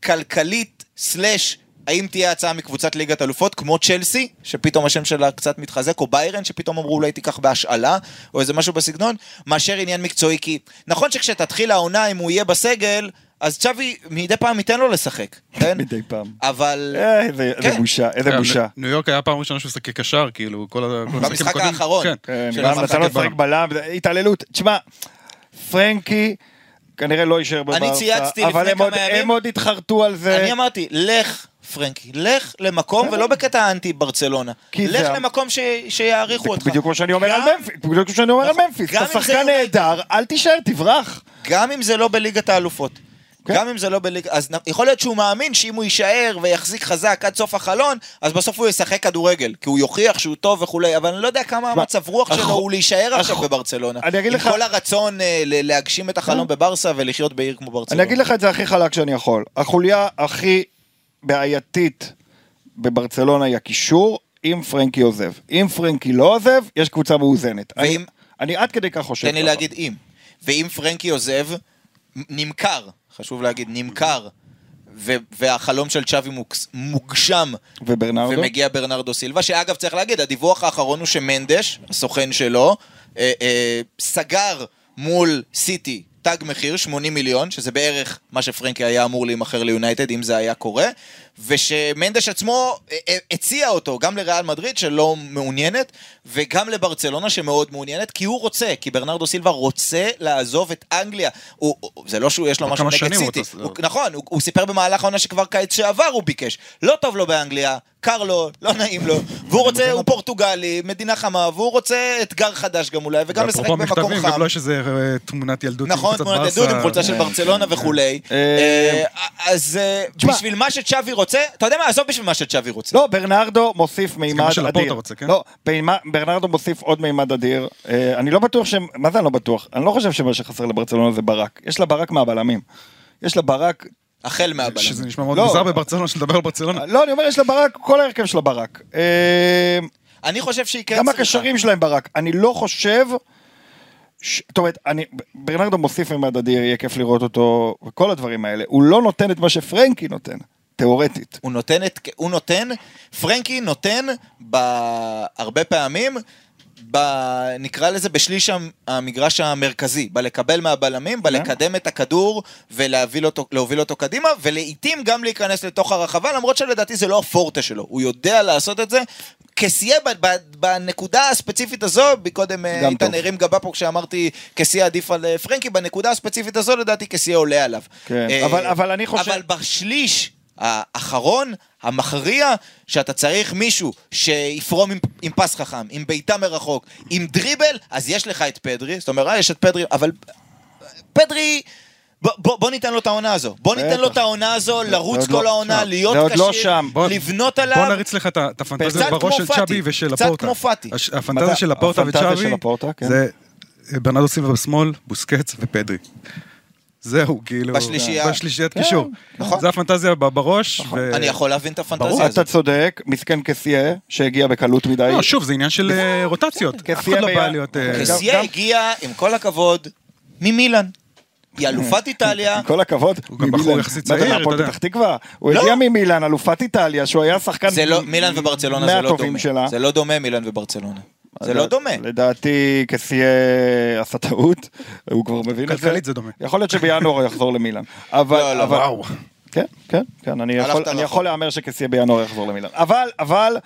כלכלית, סלש, האם תהיה הצעה מקבוצת ליגת אלופות, כמו צ'לסי, שפתאום השם שלה קצת מתחזק, או ביירן, שפתאום אמרו אולי תיקח בהשאלה, או איזה משהו בסגנון, מאשר עניין מקצועי, כי נכון שכשתתחיל העונה, אם הוא יהיה בסגל, אז צ'אבי מדי פעם ייתן לו לשחק, כן? מדי פעם. אבל איזה בושה, איזה בושה. ניו יורק היה פעם ראשונה שמשחקי קשר, כאילו, כל המשחקים... במשחק האחרון. כן, נתן לו שחק בלם, התעללות. תשמע, פרנקי כנראה לא יישאר בברצה, אני צייצתי לפני כמה ימים, הם עוד התחרטו על זה. אני אמרתי, לך פרנקי, לך למקום, ולא בקטע אנטי ברצלונה, לך למקום שיעריכו אותך. בדיוק כמו שאני אומר על ממפיס, בדיוק כמו שאני אומר על ממפיס, אתה שחקן נהדר, אל תישאר, תברח. גם אם זה לא בליגת האלופות, גם אם זה לא בליגת, אז יכול להיות שהוא מאמין שאם הוא יישאר ויחזיק חזק עד סוף החלון, אז בסוף הוא ישחק כדורגל, כי הוא יוכיח שהוא טוב וכולי, אבל אני לא יודע כמה המצב רוח שלו הוא להישאר עכשיו בברצלונה, עם כל הרצון להגשים את החלום בברסה ולחיות בעיר כמו ברצלונה. אני אגיד לך את זה הכי חלק שאני יכול, החוליה הכי בעייתית בברצלונה היא הקישור, אם פרנקי עוזב. אם פרנקי לא עוזב, יש קבוצה מאוזנת. ואם, אני עד כדי כך חושב. תן לי להגיד אם. ואם פרנקי עוזב, נמכר, חשוב להגיד, נמכר, ו- והחלום של צ'אבי מוגשם. וברנרדו? ומגיע ברנרדו סילבה, שאגב צריך להגיד, הדיווח האחרון הוא שמנדש, הסוכן שלו, אה, אה, סגר מול סיטי, תג מחיר שמונים מיליון, שזה בערך מה שפרנקי היה אמור להימחר ליונייטד, אם זה היה קורה, ושמנדש עצמו הציע אותו, גם לריאל מדריד שלא מעוניינת, וגם לברצלונה שמאוד מעוניינת, כי הוא רוצה, כי ברנרדו סילבה רוצה לעזוב את אנגליה, הוא, זה לא שהוא יש לו משהו נגד סיטי, הוא, נכון, הוא, הוא סיפר במהלך העונה שכבר קיץ שעבר הוא ביקש, לא טוב לו באנגליה, קר לו, לא נעים לו, והוא רוצה, הוא פורטוגלי, מדינה חמה, והוא רוצה אתגר חדש גם אולי, וגם לשחק במקום חם. גם לא שזה תמונת ילדות. נכון, תמונת ילדות עם חולצה של ברצלונה וכולי. אז בשביל מה שצ'אבי רוצה, אתה יודע מה, עזוב בשביל מה שצ'אבי רוצה. לא, ברנרדו מוסיף מימד אדיר. לא, ברנרדו מוסיף עוד מימד אדיר. אני לא בטוח, מה זה אני לא בטוח? אני לא חושב שמה שחסר לברצלונה זה ברק. יש לה ברק מהבלמים. יש לה ברק... החל מהבלם. שזה נשמע מאוד מוזר בברצלונה, שלדבר על ברצלונה. לא, אני אומר, יש לה ברק, כל ההרכב שלה ברק. אני חושב שהיא כן צריכה. גם הקשרים שלהם ברק. אני לא חושב... זאת אומרת, ברנרדו מוסיף ממד אדיר, יהיה כיף לראות אותו, וכל הדברים האלה. הוא לא נותן את מה שפרנקי נותן, תיאורטית. הוא נותן, הוא נותן, פרנקי נותן בהרבה פעמים... נקרא לזה בשליש המגרש המרכזי, בלקבל מהבלמים, בלקדם את הכדור ולהוביל אותו קדימה, ולעיתים גם להיכנס לתוך הרחבה, למרות שלדעתי זה לא הפורטה שלו, הוא יודע לעשות את זה, כסייה בנקודה הספציפית הזו, בקודם איתן הרים גבה פה כשאמרתי כסייה עדיף על פרנקי, בנקודה הספציפית הזו לדעתי כסייה עולה עליו. אבל בשליש האחרון, המכריע, שאתה צריך מישהו שיפרום עם, עם פס חכם, עם ביתה מרחוק, עם דריבל, אז יש לך את פדרי, זאת אומרת, יש את פדרי, אבל פדרי, ב, ב, בוא ניתן לו את העונה הזו, בוא ניתן בטח. לו את העונה הזו, לרוץ כל העונה, להיות קשיר, לא לבנות עליו. בוא נריץ לך את הפנטזיה בראש של צ'אבי ושל הפורטה. קצת כמו פאטי. הפנטזיה של הפורטה וצ'אבי, כן. זה ברנרדו סילבה בשמאל, בוסקץ ופדרי. זהו, כאילו, בשלישיית קישור. זה הפנטזיה בראש. אני יכול להבין את הפנטזיה הזאת. אתה צודק, מסכן כסייה, שהגיע בקלות מדי. לא, שוב, זה עניין של רוטציות. כסייה הגיע, עם כל הכבוד, ממילן. היא אלופת איטליה. עם כל הכבוד, הוא גם בחור יחסית צעיר. הוא הגיע ממילן, אלופת איטליה, שהוא היה שחקן... מילן וברצלונה זה לא דומה. זה לא דומה מילן וברצלונה. זה לא דומה. לדעתי, כסייה עשה טעות, הוא כבר מבין את זה. כלכלית זה דומה. יכול להיות שבינואר יחזור למילן. אבל, אבל... כן, כן, כן, אני יכול להאמר שכסייה בינואר יחזור למילן. אבל, אבל,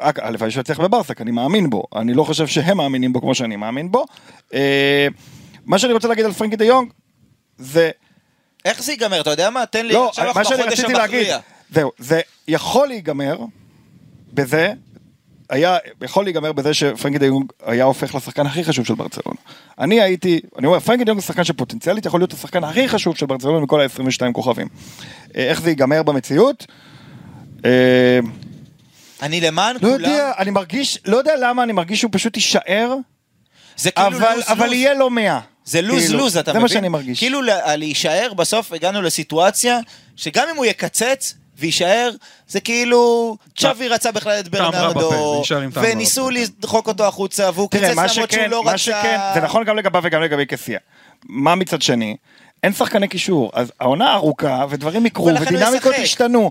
א', יש שצריך בברסק, אני מאמין בו. אני לא חושב שהם מאמינים בו כמו שאני מאמין בו. מה שאני רוצה להגיד על פרנקי דה יונג, זה... איך זה ייגמר? אתה יודע מה? תן לי... לא, מה שאני רציתי להגיד, זהו, זה יכול להיגמר בזה... היה, יכול להיגמר בזה שפרנקי דה יונג היה הופך לשחקן הכי חשוב של ברצלונה. אני הייתי, אני אומר, פרנקי דה יונג זה שחקן שפוטנציאלית יכול להיות השחקן הכי חשוב של ברצלונה מכל ה-עשרים ושתיים כוכבים. איך זה ייגמר במציאות? אני למען כולם... לא יודע, אני מרגיש, לא יודע למה, אני מרגיש שהוא פשוט יישאר, אבל יהיה לו מאה. זה לוז-לוז, אתה מבין? זה מה שאני מרגיש. כאילו להישאר, בסוף הגענו לסיטואציה, שגם אם הוא יקצץ, ויישאר, זה כאילו, צ'אבי רצה בכלל את ברנרדו, וניסו לדחוק אותו החוצה, והוא קצץ למרות שהוא לא רצה. זה נכון גם לגביו וגם לגבי כסייה. מה מצד שני? אין שחקני קישור, אז העונה ארוכה, ודברים יקרו, ודינמיקות השתנו.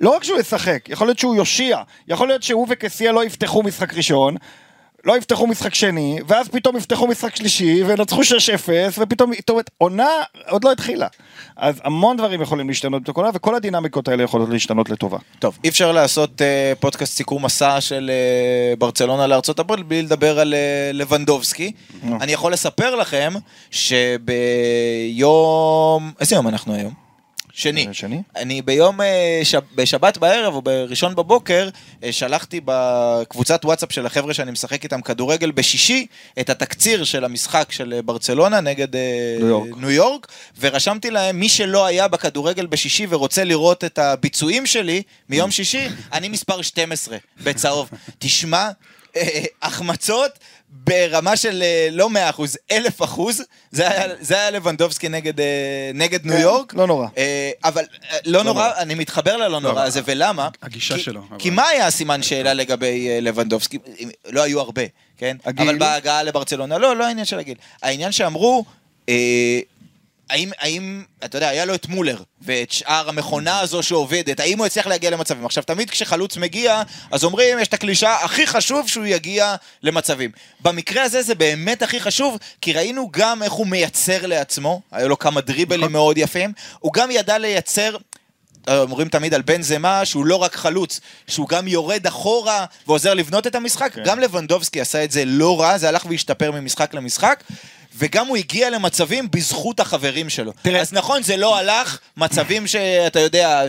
לא רק שהוא ישחק, יכול להיות שהוא יושיע, יכול להיות שהוא וכסייה לא יפתחו משחק ראשון, לא יפתחו משחק שני, ואז פתאום יפתחו משחק שלישי, ונצחו שש אפס, ופתאום, עונה עוד לא התחילה. אז המון דברים יכולים להשתנות בתוך עונה, וכל הדינמיקות האלה יכולות להשתנות לטובה. טוב, אי אפשר לעשות אה, פודקאסט סיכום מסע של אה, ברצלונה לארצות הברית, בלי לדבר על אה, לבנדובסקי. אני יכול לספר לכם, שביום... איזה יום אנחנו היום? שני. שני. אני ביום, בשבת בערב או בראשון בבוקר, שלחתי בקבוצת וואטסאפ של החבר'ה שאני משחק איתם כדורגל בשישי, את התקציר של המשחק של ברצלונה נגד ניו יורק. ניו יורק, ורשמתי להם, מי שלא היה בכדורגל בשישי ורוצה לראות את הביצועים שלי מיום שישי, אני מספר שתים עשרה בצהוב. תשמע, החמצות ברמה של לא מאה אחוז, אלף אחוז, זה היה, זה היה לבנדובסקי נגד, נגד ניו יורק. לא נורא. אבל לא נורא, אני מתחבר ללא נורא הזה, ולמה? הגישה שלו. כי מה היה הסימן שאלה לגבי לבנדובסקי? לא היו הרבה, כן? אבל בהגעה לברצלונה, לא, לא העניין של הגיל. העניין שאמרו, האם, האם, אתה יודע, היה לו את מולר, ואת שאר המכונה הזו שעובדת, האם הוא יצליח להגיע למצבים? עכשיו, תמיד כשחלוץ מגיע, אז אומרים, יש את הקלישה הכי חשוב שהוא יגיע למצבים. במקרה הזה זה באמת הכי חשוב, כי ראינו גם איך הוא מייצר לעצמו, היו לו כמה דריבלים מאוד יפים, הוא גם ידע לייצר, אומרים תמיד על בן זמה, שהוא לא רק חלוץ, שהוא גם יורד אחורה ועוזר לבנות את המשחק, כן. גם לבנדובסקי עשה את זה לא רע, זה הלך והשתפר ממשחק למשחק, וגם הוא הגיע למצבים בזכות החברים שלו. אז נכון, זה לא הלך, מצבים שאתה יודע,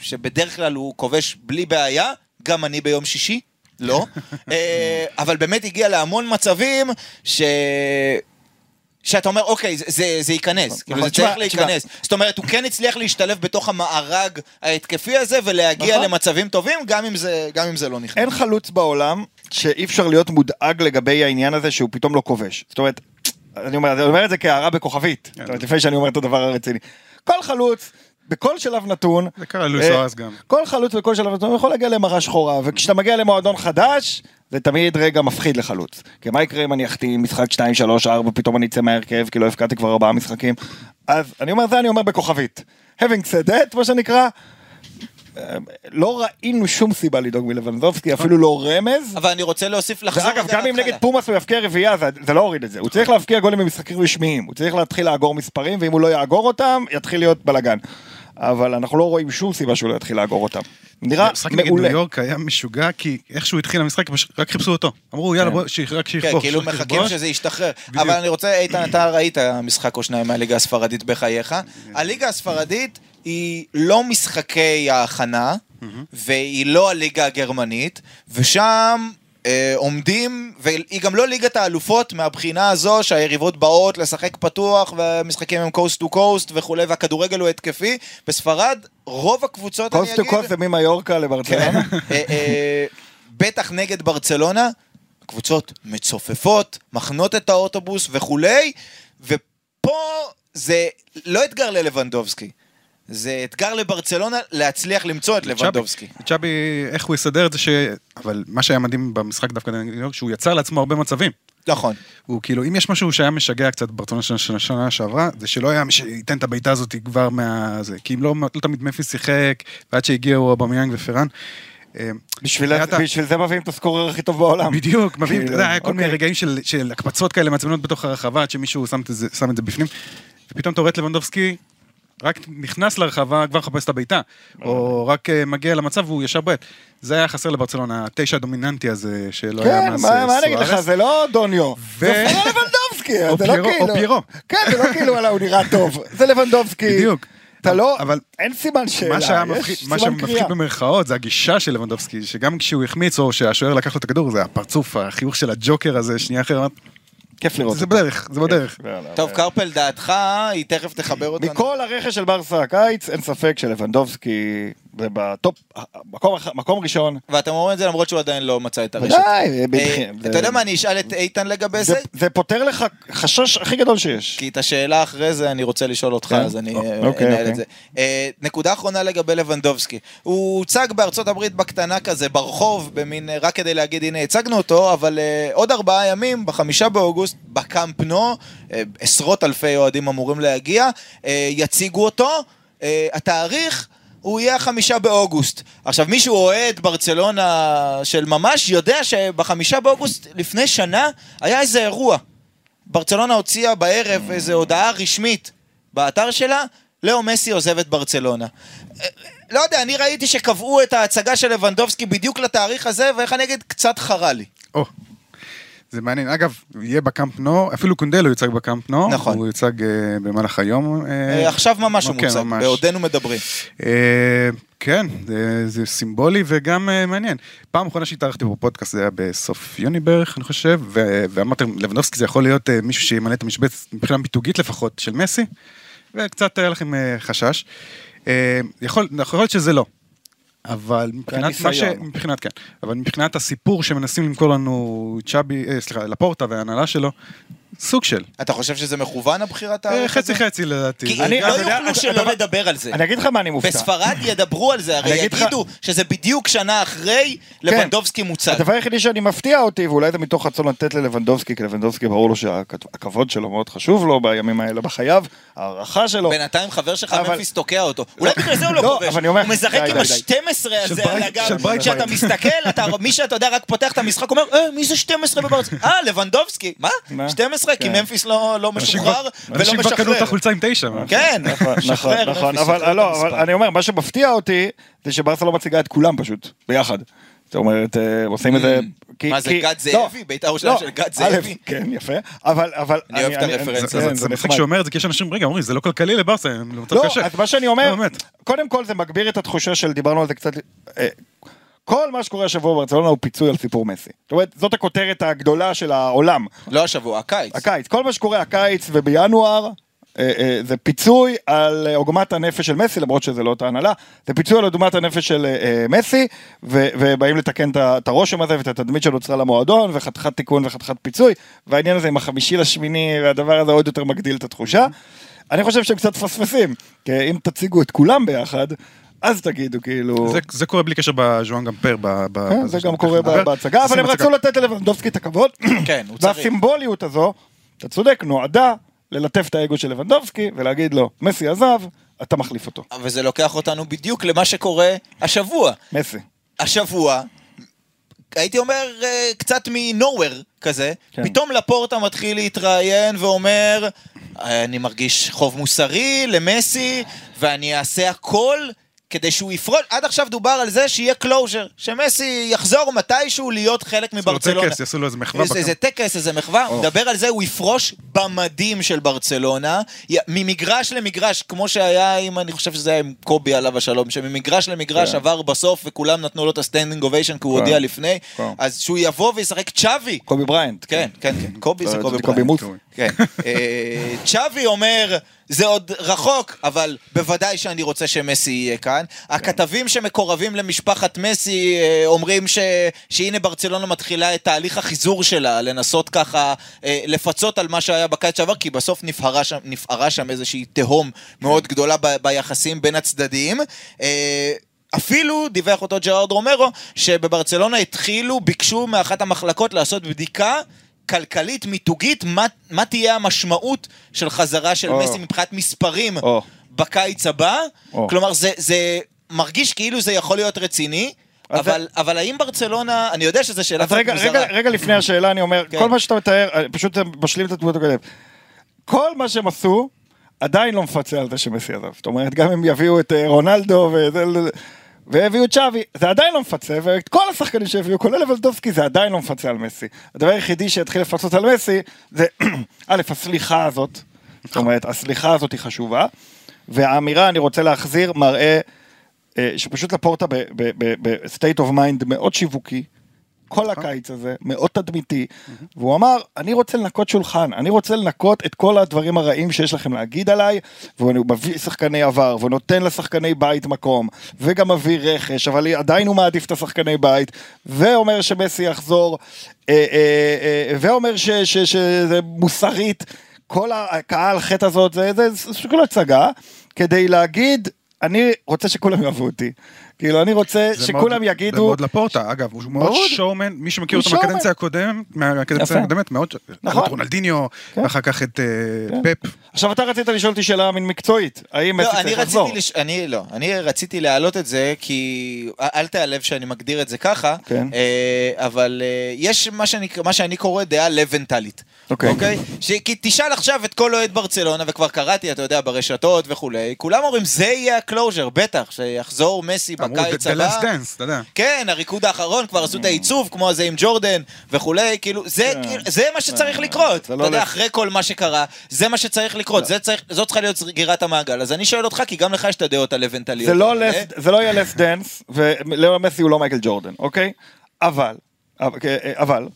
שבדרך כלל הוא כובש בלי בעיה, גם אני ביום שישי, לא, אבל באמת הגיע להמון מצבים ש... שאתה אומר, אוקיי, זה, זה ייכנס, כאילו זה צריך להיכנס. זאת אומרת, הוא כן הצליח להשתלב בתוך המארג ההתקפי הזה, ולהגיע למצבים טובים, גם אם זה, גם אם זה לא נכנס. אין חלוץ בעולם שאי אפשר להיות מודאג לגבי העניין הזה שהוא פתאום לא כובש. זאת אומרת, אני אומר, אומר את זה כהערה בכוכבית, זאת אומרת, לפני שאני אומר את הדבר הרציני. כל חלוץ, בכל שלב נתון, כל חלוץ בכל שלב נתון, יכול להגיע למראה שחורה, וכשאתה מגיע למועדון חדש, זה תמיד רגע מפחיד לחלוץ. כי מה יקרה אם אני אחתים משחק שתיים, שלוש, ארבע, פתאום אני אצא מהרכב, כי לא הפקעתי כבר ארבעה משחקים. אז אני אומר, זה אני אומר בכוכבית. Having said that, מה שנקרא, לא ראינו שום סיבה לדאוג מלבנדובסקי, אפילו לא רמז. אבל אני רוצה להוסיף לחזור. ואגב, גם אם נגד פומאס הוא יפקיע רביעייה, זה לא הוריד את זה. הוא צריך להפקיע גולים במשחקים רשמיים. הוא צריך להתחיל לאגור מספרים, ואם הוא לא יאגור אותם, יתחיל להיות בלגן. אבל אנחנו לא רואים שום סיבה שהוא לא יתחיל לאגור אותם. נראה מעולה. ניו יורק היה משוגע, כי איכשהו התחיל המשחק, רק חיפשו אותו. אמרו, יאללה, בוא, רק שיחבור. כאילו מחכים שזה ישתחרר. אבל אני רוצה, איתן, אתה ראית משחק או שניים מהליגה הספרדית בחייך. הליגה הספרדית היא לא משחקי ההכנה, והיא לא הליגה הגרמנית, ושם עומדים, והיא גם לא ליגת האלופות מהבחינה הזו שהיריבות באות לשחק פתוח והמשחקים הם קוסט טו קוסט וכולי והכדורגל הוא התקפי. בספרד רוב הקבוצות, אני אגיד, קוסט טו קוסט זה ממיורקה לברצלונה, בטח נגד ברצלונה, קבוצות מצופפות, מחנות את האוטובוס וכולי, ופה זה לא אתגר ללבנדובסקי, זה אתגר לברצלונה להצליח למצוא את לבנדובסקי. צ'אבי, איך הוא יסדר את זה ש... אבל מה שהיה מדהים במשחק דווקא, שהוא יצר לעצמו הרבה מצבים. נכון. הוא כאילו, אם יש משהו שהיה משגע קצת ברצלונה של השנה שעברה, זה שלא היה מי שייתן את הביתה הזאת כבר מה... זה, כי אם לא, לא תמיד מפיס שיחק, ועד שהגיעו אובמיאנג ופרן, בשביל זה מביאים את הסקורר הכי טוב בעולם. בדיוק, מביאים, אתה יודע, היה כל מיני רגעים של הקפצות כאלה מעצבנות בתוך הרחבה, עד שמישהו שם את זה בפנים, ופתאום תורא את לבנדובסקי רק נכנס לרחבה, כבר חפש את הביתה, או רק מגיע למצב והוא ישר בית. זה היה חסר לברצלונה, התשע הדומיננטי הזה, שלא היה נעשה סוארס. כן, מה אני אגיד לך, זה לא דוניו, זה לבנדובסקי, זה לא כאילו. או פירו. כן, זה לא כאילו, הוא נראה טוב, זה לבנדובסקי. בדיוק. אתה לא, אין סימן שאלה, יש סימן קריאה. מה שמפחיד במרכאות, זה הגישה של לבנדובסקי, שגם כשהוא החמיץ, או שהשוער לקח לו את הכדור, זה הפרצוף, החיוך של הג'וקר הזה, שנייה אחרת. כיף לראות. זה בדרך, זה בדרך. טוב, קרפל, דעתך, היא תכף תחבר אותנו. מכל הרכש של ברסה הקיץ, אין ספק שלבנדובסקי זה בטופ, מקום ראשון. ואתם אומרים את זה למרות שהוא עדיין לא מצא את הרשת. אתה יודע מה, אני אשאל את איתן לגבי זה? זה פותר לך חשש הכי גדול שיש. כי את השאלה אחרי זה אני רוצה לשאול אותך, אז אני אנהל את זה. נקודה אחרונה לגבי לבנדובסקי. הוא צג בארצות הברית בקטנה כזה, ברחוב, רק כדי להגיד, הנה, הצגנו אותו, אבל עוד ארבעה ימים, בחמישה באוגוסט, בקאמפ נו, עשרות אלפי אוהדים אמורים להגיע, יציגו אותו, התאריך הוא יהיה חמישה באוגוסט. עכשיו, מישהו אוהד ברצלונה של ממש יודע שבחמישה באוגוסט לפני שנה היה איזה אירוע. ברצלונה הוציאה בערב איזו הודעה רשמית באתר שלה, לאו מסי עוזב את ברצלונה. לא יודע, אני ראיתי שקבעו את ההצגה של לבנדובסקי בדיוק לתאריך הזה, ואיך אני אגיד, קצת חרה לי. או, זה מעניין. אגב, יהיה בקאמפ נו, אפילו קונדלו יוצג בקאמפ נו, נכון. הוא יוצג uh, במהלך היום. Uh, עכשיו ממש הוא מוצג, בעודנו מדברים. Uh, כן, זה, זה סימבולי וגם uh, מעניין. פעם אחרונה שהתארחתי בפודקאסט, זה היה בסוף יוני בערך, אני חושב, ו- ואמרתם, לבנדובסקי זה יכול להיות uh, מישהו שימלא את המשבצת, מבחינה ביטוגית לפחות, של מסי, וקצת היה לכם uh, חשש. Uh, יכול להיות שזה לא. אבל מבחינת מה ש... מבחינת, כן. אבל מבחינת הסיפור שמנסים למכור לנו צ'אבי, סליחה, לפורטה וההנהלה שלו, סוג של. אתה חושב שזה מכוון הבחירת הארץ? חצי חצי לדעתי. כי לא יוכלו שלא לדבר על זה. אני אגיד לך מה אני מופתע. בספרד ידברו על זה, הרי יגידו שזה בדיוק שנה אחרי לבנדובסקי מוצא. הדבר היחידי שאני מפתיע אותי, ואולי זה מתוך רצון לתת ללבנדובסקי, כי לבנדובסקי ברור לו שהכבוד שלו מאוד חשוב לו בימים האלה בחייו, הערכה שלו. בינתיים חבר שלך מפיס תוקע אותו. אולי בגלל זה הוא לא כובש. הוא משחק עם ה-שתים עשרה הזה על הגב. כשאתה מסתכל, מי שאתה יודע רק פותח את המשחק, אומר, מי זה שתים עשרה בברצ? אה, לבנדובסקי. מה? שתים עשרה כי ממפיס לא משוחרר ולא משחרר. אנשים בקנו את החולצה עם תשע. כן, משחרר. נכון, אבל לא, אבל אני אומר, מה שמפתיע אותי, זה שברסה לא מציגה את כולם פשוט, ביחד. זאת אומרת, עושים את זה... מה זה, גד זאבי? ביתה ראשונה של גד זאבי? כן, יפה, אבל... אני אוהב את הרפרנציה הזאת. זה מצחיק שאומר את זה, כי יש אנשים, רגע, אומרים, זה לא כלכלי לברסה, הם לא מצב קשה. לא, אז מה שאני אומר, קודם כל זה מגביר את התחושה של, דיברנו על זה קצת... כל מה שקורה השבוע ברצלונה הוא פיצוי על סיפור מסי. זאת אומרת, זאת הכותרת הגדולה של העולם. לא השבוע, הקיץ. הקיץ. כל מה שקורה הקיץ ובינואר, אה, אה, זה פיצוי על עוגמת הנפש של מסי, למרות שזה לא אותה הנהלה. זה פיצוי על עוגמת הנפש של אה, מסי, ו- ובאים לתקן את הרושם הזה ואת התדמית שנוצרה למועדון, וחתיכת תיקון וחתיכת פיצוי, והעניין הזה עם החמישי לשמיני, והדבר הזה עוד יותר מגדיל את התחושה. אני חושב שהם קצת פספסים, כי אם תציגו את כולם ביחד, אז תגידו, כאילו... זה, זה קורה בלי קשר בז'ואן גמפר. ב, ב, כן, זה גם קורה בהצגה, אבל הם רצו לתת ללבנדובסקי את הכבוד. כן, הוא צריך. והסימבוליות הזו, אתה צודק, נועדה ללטף את האגו של לבנדובסקי, ולהגיד לו, מסי עזב, אתה מחליף אותו. אבל זה לוקח אותנו בדיוק למה שקורה השבוע. מסי. השבוע, הייתי אומר, קצת מנוהוור כזה, כן. פתאום לפורטה מתחיל להתראיין ואומר, אני מרגיש חוב מוסרי למסי, ואני אעשה הכל... כדי שהוא יפרול, עד עכשיו דובר על זה שיהיה קלוז'ר, שמסי יחזור מתישהו להיות חלק מברצלונה. זה טקס, יעשו לו איזה מחווה. זה טקס, איזה מחווה, הוא מדבר על זה, הוא יפרוש במדים של ברצלונה, ממגרש למגרש, כמו שהיה, אם אני חושב שזה היה עם קובי עליו השלום, שממגרש למגרש עבר בסוף, וכולם נתנו לו את הסטנדינג אוביישן, כי הוא הודיע לפני, אז שהוא יבוא וישחק צ'אבי. קובי בריינט. כן, כן, כן, קובי זה קובי בריינט. צ'אבי אומר, זה עוד רחוק, אבל בוודאי שאני רוצה שמסי יהיה כאן. הכתבים שמקורבים למשפחת מסי אומרים שהנה ברצלונה מתחילה את תהליך החיזור שלה, לנסות ככה לפצות על מה שהיה בקיץ שעבר, כי בסוף נפערה שם איזושהי תהום מאוד גדולה ביחסים בין הצדדים. אפילו דיווח אותו ג'רארד רומרו, שבברצלונה התחילו, ביקשו מאחת המחלקות לעשות בדיקה, כלכלית, מיתוגית, מה, מה תהיה המשמעות של חזרה של oh. מסי מבחינת מספרים oh. בקיץ הבא, oh. כלומר זה, זה מרגיש כאילו זה יכול להיות רציני, אבל, אבל, אבל האם ברצלונה, אני יודע שזה שאלה רגע, רגע, רגע לפני השאלה אני אומר, כן. כל מה שאתה מתאר, פשוט משלים את התמודות הקודם, כל מה שהם עשו, עדיין לא מפצה על זה שמסי עזב, זאת אומרת גם אם יביאו את רונלדו וזה... והביאו צ'אבי, זה עדיין לא מפצה, וכל השחקנים שהביאו, כולל לבנדובסקי, זה עדיין לא מפצה על מסי. הדבר היחידי שהתחיל לפצות על מסי, זה, א', הסליחה הזאת, זאת אומרת, הסליחה הזאת היא חשובה, והאמירה, אני רוצה להחזיר, מראה שפשוט לפורטה ב-state of mind מאוד שיווקי, כל הקיץ הזה, מאוד תדמיתי, והוא אמר, אני רוצה לנקות שולחן, אני רוצה לנקות את כל הדברים הרעים שיש לכם להגיד עליי, והוא מביא שחקני עבר, והוא נותן לשחקני בית מקום, וגם מביא רכש, אבל עדיין הוא מעדיף את השחקני בית, ואומר שמסי יחזור, ואומר שזה מוסרית, כל הקהל חטא הזאת, זה שכל הצגה, כדי להגיד, אני רוצה שכולם יאהבו אותי, כאילו אני רוצה שכולם יגידו... זה מאוד לפורטה, אגב, הוא מאוד שואומן, מי שמכיר אותו מהקדנציה הקודמת, מאוד רונלדיניו, ואחר כך את פפ. עכשיו אתה רצית לשאול אותי שאלה מין מקצועית, האם מסי צריך לחזור? אני לא, אני רציתי להעלות את זה, כי אל תעלב שאני מגדיר את זה ככה, אבל יש מה שאני קורא דעה לבנטלית. אוקיי? כי תשאל עכשיו את כל אוהד ברצלונה, וכבר קראתי, אתה יודע, ברשתות וכולי, כולם אומרים, זה יהיה הקלוז'ר, בטח, שיחזור מסי בקיץ הבא. כן, הריקוד האחרון, כבר עשו את העיצוב, כמו הזה עם ג'ורדן וכולי, כאילו, זה מה שצריך לקרות. אתה יודע, אחרי כל מה שקרה, זה מה שצריך לקרות, זאת צריכה להיות סגירת המעגל. אז אני שואל אותך, כי גם לך יש את הדעות הלבנטליות. זה לא יהיה לס דנס, ולמסי הוא לא מייקל ג'ורדן, אוקיי? אבל, אבל,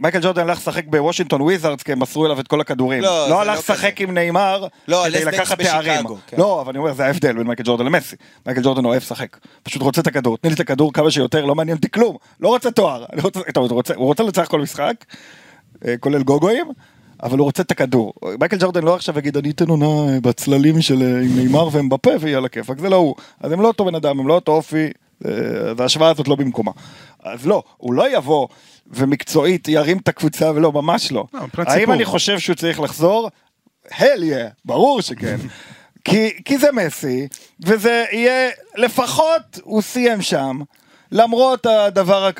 מייקל ג'ורדן הלך לשחק בוושינגטון וויזארדס, כי הם מסרו אליו את כל הכדורים. לא הלך לשחק עם נאמר, כדי לקחת תארים. לא, אבל אני אומר, זה ההבדל בין מייקל ג'ורדן למסי. מייקל ג'ורדן אוהב לשחק. פשוט רוצה את הכדור, תני לי את הכדור כמה שיותר, לא מעניין אותי כלום. לא רוצה תואר. הוא רוצה לצחק כל משחק, כולל גוגויים, אבל הוא רוצה את הכדור. מייקל ג'ורדן לא עכשיו יגיד, אני אתן עונה בצללים של ניימאר ואמבפה ויהיה על הכיפק, זה לא הוא. אז הם לא אותו בן אדם, הם לא אותו אופי, וההשוואה הזאת לא במקומה. אז לא, הוא לא יבוא ומקצועית ירים את הקבוצה, ולא, ממש לא. האם אני חושב שהוא צריך לחזור? הל יהיה, ברור שכן. כי זה מסי, וזה יהיה, לפחות הוא סיים שם, למרות הדבר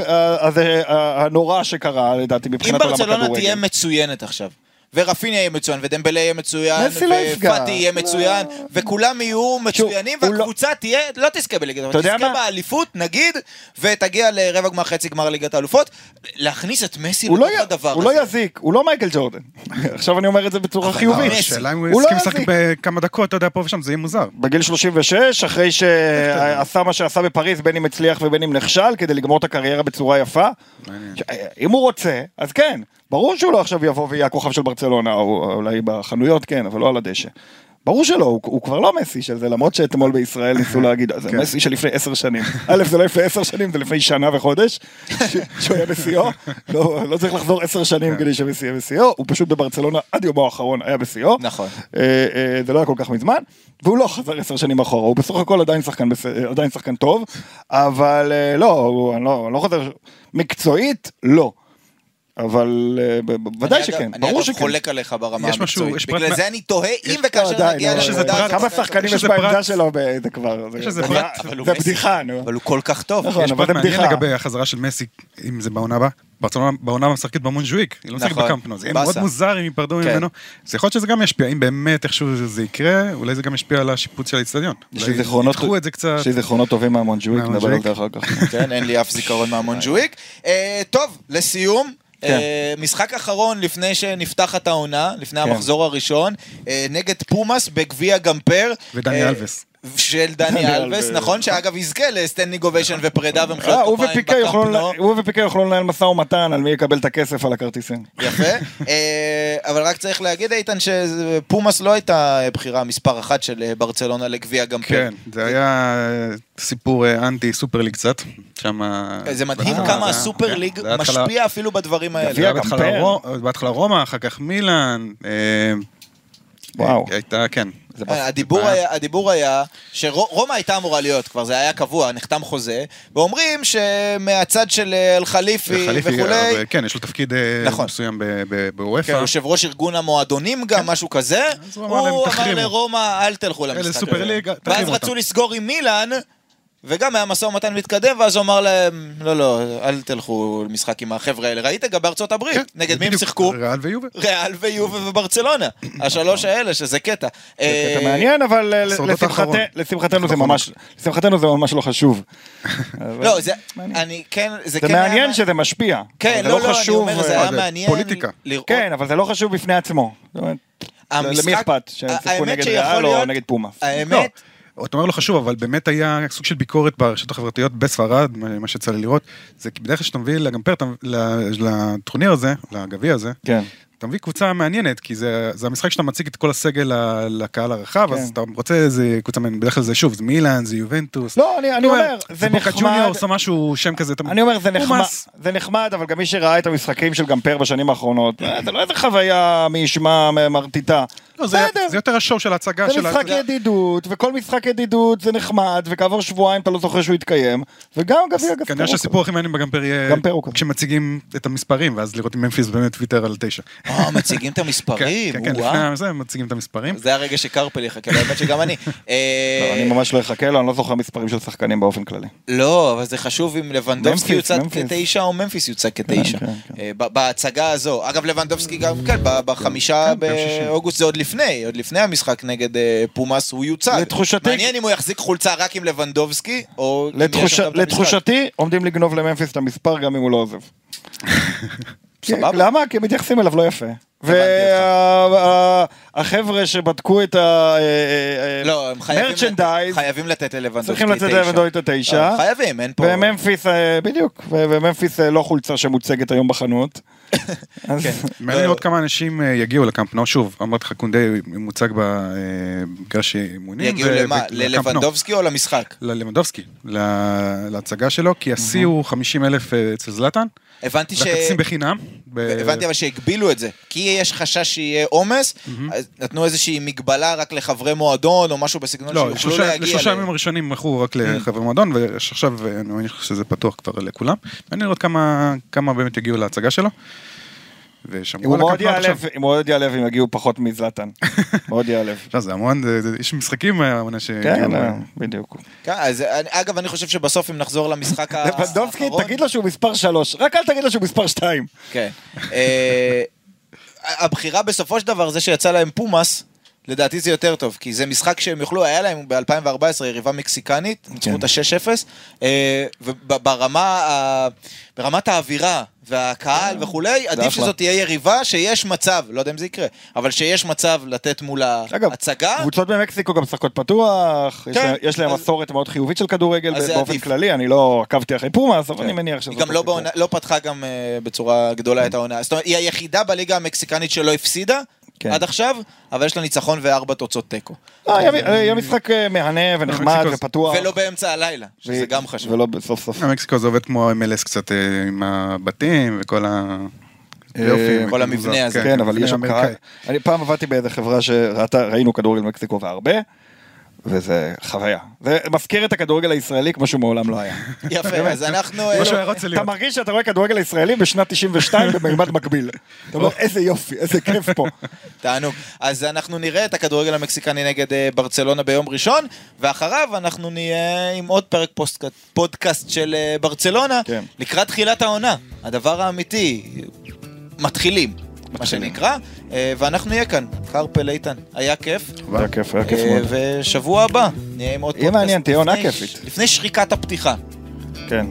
הזה הנורא שקרה, לדעתי, מבחינת עולם הכדורגל. אם ברצלונה תהיה מצוינת עכשיו, ורפיניה יהיה מצוין, ודמבלה יהיה מצוין, ופאטי יהיה מצוין, וכולם יהיו מצוינים, והקבוצה תהיה, לא תזכה בליגת האלופות, תזכה באליפות, נגיד, ותגיע לרבע גמר חצי גמר ליגת האלופות, להכניס את מסי לתוך הדבר הזה. הוא לא יזיק, הוא לא מייקל ג'ורדן. עכשיו אני אומר את זה בצורה חיובית. השאלה אם הוא יסכים לשחק בכמה דקות, אתה יודע, פה ושם, זה יהיה מוזר. בגיל שלושים ושש, אחרי שעשה מה שעשה בפריז, בין אם הצליח ובין אם נכשל, כדי לגמור את הקריירה בצורה יפה. אם הוא רוצה, אז כן. ברור שהוא לא עכשיו יבוא ויהיה הכוכב של ברצלונה, או אולי בחנויות כן, אבל לא על הדשא. ברור שלא, הוא, הוא כבר לא מסי של זה, למרות שאתמול בישראל ניסו להגיד, זה מסי של לפני עשר שנים. א', זה לא לפני עשר שנים, זה לפני שנה וחודש, שהוא היה מסיאו, לא, לא צריך לחזור עשר שנים כדי שמסי יהיה מסיאו, הוא פשוט בברצלונה עד יומו האחרון היה מסיאו, נכון. אה, אה, זה לא היה כל כך מזמן, והוא לא חזר עשר שנים אחורה, הוא בסך הכל עדיין שחקן, עדיין שחקן טוב, אבל אה, לא, הוא, לא, לא חזר, מקצועית, לא. אבל ודאי שכן, ברור שכן. אני חולק עליך ברמה המקצועית, בגלל זה אני תוהה אם וכאשר נגיע לשדה. כמה שחקנים יש בעמדה שלו באיזה כבר, זה בדיחה. אבל הוא כל כך טוב. יש פרט מעניין לגבי החזרה של מסי, אם זה בעונה הבאה. בעונה המשחקית במונג'וויק, היא לא משחקת בקמפנו, זה מאוד מוזר אם ייפרדו ממנו, זה יכול להיות שזה גם ישפיע, אם באמת איכשהו זה יקרה, אולי זה גם ישפיע על השיפוט של האצטדיון. יש לי זיכרונות טובים מהמונג'וויק, נדבר על זה אחר כך. כן, אין לי אף זיכרון מהמונג'וויק. טוב, לסיום, משחק אחרון לפני שנפתחת העונה, לפני המחזור הראשון, נגד פומאס בגביע גמפר. ודני אלבס. של דני אלבס, נכון, שאגב יזכה לסטנלי גובשן ופרידה ומחירות כפיים בקמפנו. הוא ופיקה יוכלו לנהל משא ומתן על מי יקבל את הכסף על הכרטיסים. יפה, אבל רק צריך להגיד איתן שפומאס לא הייתה בחירה מספר אחת של ברצלונה לגביע גמפר. כן, זה היה סיפור אנטי סופרליג קצת. זה מדהים כמה הסופרליג משפיע אפילו בדברים האלה. בהתחלה רומא, אחר כך מילאן. וואו. הייתה, כן. הדיבור היה שרומא הייתה אמורה להיות כבר, זה היה קבוע, נחתם חוזה, ואומרים שמהצד של אל-חליפי וכולי, כן, יש לו תפקיד מסוים בוופא, יושב ראש ארגון המועדונים גם, משהו כזה, הוא אמר לרומא אל תלכו למשחק, ואז רצו לסגור עם מילאן, וגם היה משא ומתן מתקדם, ואז הוא אמר להם, לא, לא, אל תלכו למשחק עם החבר'ה האלה. ראית גם בארצות הברית, נגד מי הם שיחקו? ריאל ויובה. ריאל ויובה וברצלונה. השלוש האלה, שזה קטע. זה קטע מעניין, אבל לשמחתנו זה ממש לא חשוב. לא, זה... זה מעניין שזה משפיע. כן, לא, לא, אני אומר, זה היה מעניין... פוליטיקה. כן, אבל זה לא חשוב בפני עצמו. למי אכפת ששיחקו נגד ריאל או נגד פומאס? האמת... אתה אומר לא חשוב, אבל באמת היה סוג של ביקורת ברשתות החברתיות בספרד, מה שצריך לראות, זה בדרך כלל שאתה מביא לגמפר, לתורניר הזה, לגביע הזה, אתה מביא קבוצה מעניינת, כי זה המשחק שאתה מציג את כל הסגל לקהל הרחב, אז אתה רוצה איזה קבוצה, בדרך כלל זה שוב, זה מילאן, זה יובנטוס. לא, אני אומר, זה נחמד. בוקה ג'וניור עושה משהו, שם כזה. אני אומר, זה נחמד, אבל גם מי שראה את המשחקים של גמפר בשנים האחרונות, זה לא איזה חוויה מישמה מרטיטה. זה יותר השואו של ההצגה. זה משחק ידידות, וכל משחק ידידות זה נחמד, וכעבור שבועיים אתה לא זוכר שהוא יתקיים, וגם גביע גמפר. כנראה שהסיפור הכי מעניין בגמפר יהיה כשמציגים את המספרים, ואז לראות אם ממפיס באמת ויתר על תשע. אה, מציגים את המספרים? כן, לפני זה מציגים את המספרים. זה הרגע שקרפל יחכה, באמת שגם אני. לא, אני ממש לא יחכה לו, אני לא זוכר מספרים של שחקנים באופן כללי. לא, אבל זה חשוב אם לבנדובסקי יוצא כתשע או ממפיס יוצא כתשע. בהצגה הזו. אגב, לבנדובסקי גם כן, בחמישה באוגוסט זה עוד לפני, עוד לפני המשחק נגד פומאס הוא יוצג. מעניין אם הוא יחזיק חולצה רק עם לבנדובסקי, או... לתחושתי, עומדים לגנוב לממפיס את המספר גם אם הוא לא עוזב. למה? כי הם מתייחסים אליו לא יפה. והחבר'ה שבדקו את המרצ'נדייז חייבים לתת ללבנדובסקי תשע. חייבים, אין פה... וממפיס, בדיוק, וממפיס לא חולצה שמוצגת היום בחנות. מעניין עוד כמה אנשים יגיעו לקמפ נו, שוב, אמרת לך קונדי מוצג במגרש אימונים. יגיעו ללבנדובסקי או למשחק? ללבנדובסקי, להצגה שלו, כי השיא הוא חמישים אלף אצל זלטן. הבנתי ש... לקצים בחינם. הבנתי אבל שהגבילו את זה, כי יש חשש שיהיה עומס, נתנו איזושהי מגבלה רק לחברי מועדון, או משהו בסגנון שיוכלו להגיע. לשלושה ימים הראשונים מכרו רק לחברי מועדון, ועכשיו אני חושב שזה פתוח כבר לכולם. אני לראות כמה באמת יגיעו להצגה שלו. הוא מאוד יעלב, אם הוא עוד יעלב, אם יגיעו פחות מזלטן, מאוד יעלב. זה המון, יש משחקים מהאמנה שהגיעו. כן, בדיוק. אגב, אני חושב שבסוף אם נחזור למשחק האחרון... לבנדובסקי, תגיד לו שהוא מספר שלוש, רק אל תגיד לו שהוא מספר שתיים. כן. הבחירה בסופו של דבר, זה שיצא להם פומאס, לדעתי זה יותר טוב, כי זה משחק שהם יוכלו, היה להם ב-אלפיים וארבע עשרה יריבה מקסיקנית, נצחות ה-שש אפס, וברמת האווירה, והקהל וכולי, עדיף שזאת תהיה יריבה שיש מצב, לא יודע אם זה יקרה, אבל שיש מצב לתת מול ההצגה. קבוצות במקסיקו גם שחקות פתוח, יש להם מסורת מאוד חיובית של כדורגל באופן כללי, אני לא עקבתי אחרי פומאס, אבל אני מניח שזאת... היא גם לא פתחה גם בצורה גדולה את העונה, זאת אומרת, היא היחידה בליגה המקסיקנית שלא הפסידה, עד עכשיו, אבל יש לה ניצחון וארבע תוצאות טקו. היה משחק מהנה ונחמד ופתוח. ולא באמצע הלילה, שזה גם חשוב. ולא בסוף סוף. המקסיקו זה עובד כמו M L S קצת עם הבתים וכל ה... כל המבנה הזה. כן, אבל יש שם קהל. אני פעם עבדתי באיזה חברה שראינו כדורגל מקסיקו והרבה, וזה חוויה. זה מזכיר את הכדורגל הישראלי כמו שהוא מעולם לא היה. יפה, אז אנחנו... אתה מרגיש שאתה רואה כדורגל הישראלי בשנת תשעים ושתיים בממד מקביל. אתה אומר, איזה יופי, איזה כיף פה. תענוג. אז אנחנו נראה את הכדורגל המקסיקני נגד ברצלונה ביום ראשון, ואחריו אנחנו נהיה עם עוד פרק פודקאסט של ברצלונה, לקראת תחילת העונה. הדבר האמיתי, מתחילים. מה שנקרא, ואנחנו נהיה כאן, קרפל איתן, היה כיף, היה כיף, היה כיף מאוד, ושבוע הבא נהיה עם עוד פודקאסט, יהיה מעניין, תהיה עונה כיפית, לפני שריקת הפתיחה. כן,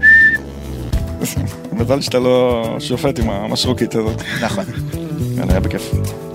מזל שאתה לא שופט עם המשרוקית הזאת. נכון, היה בכיף.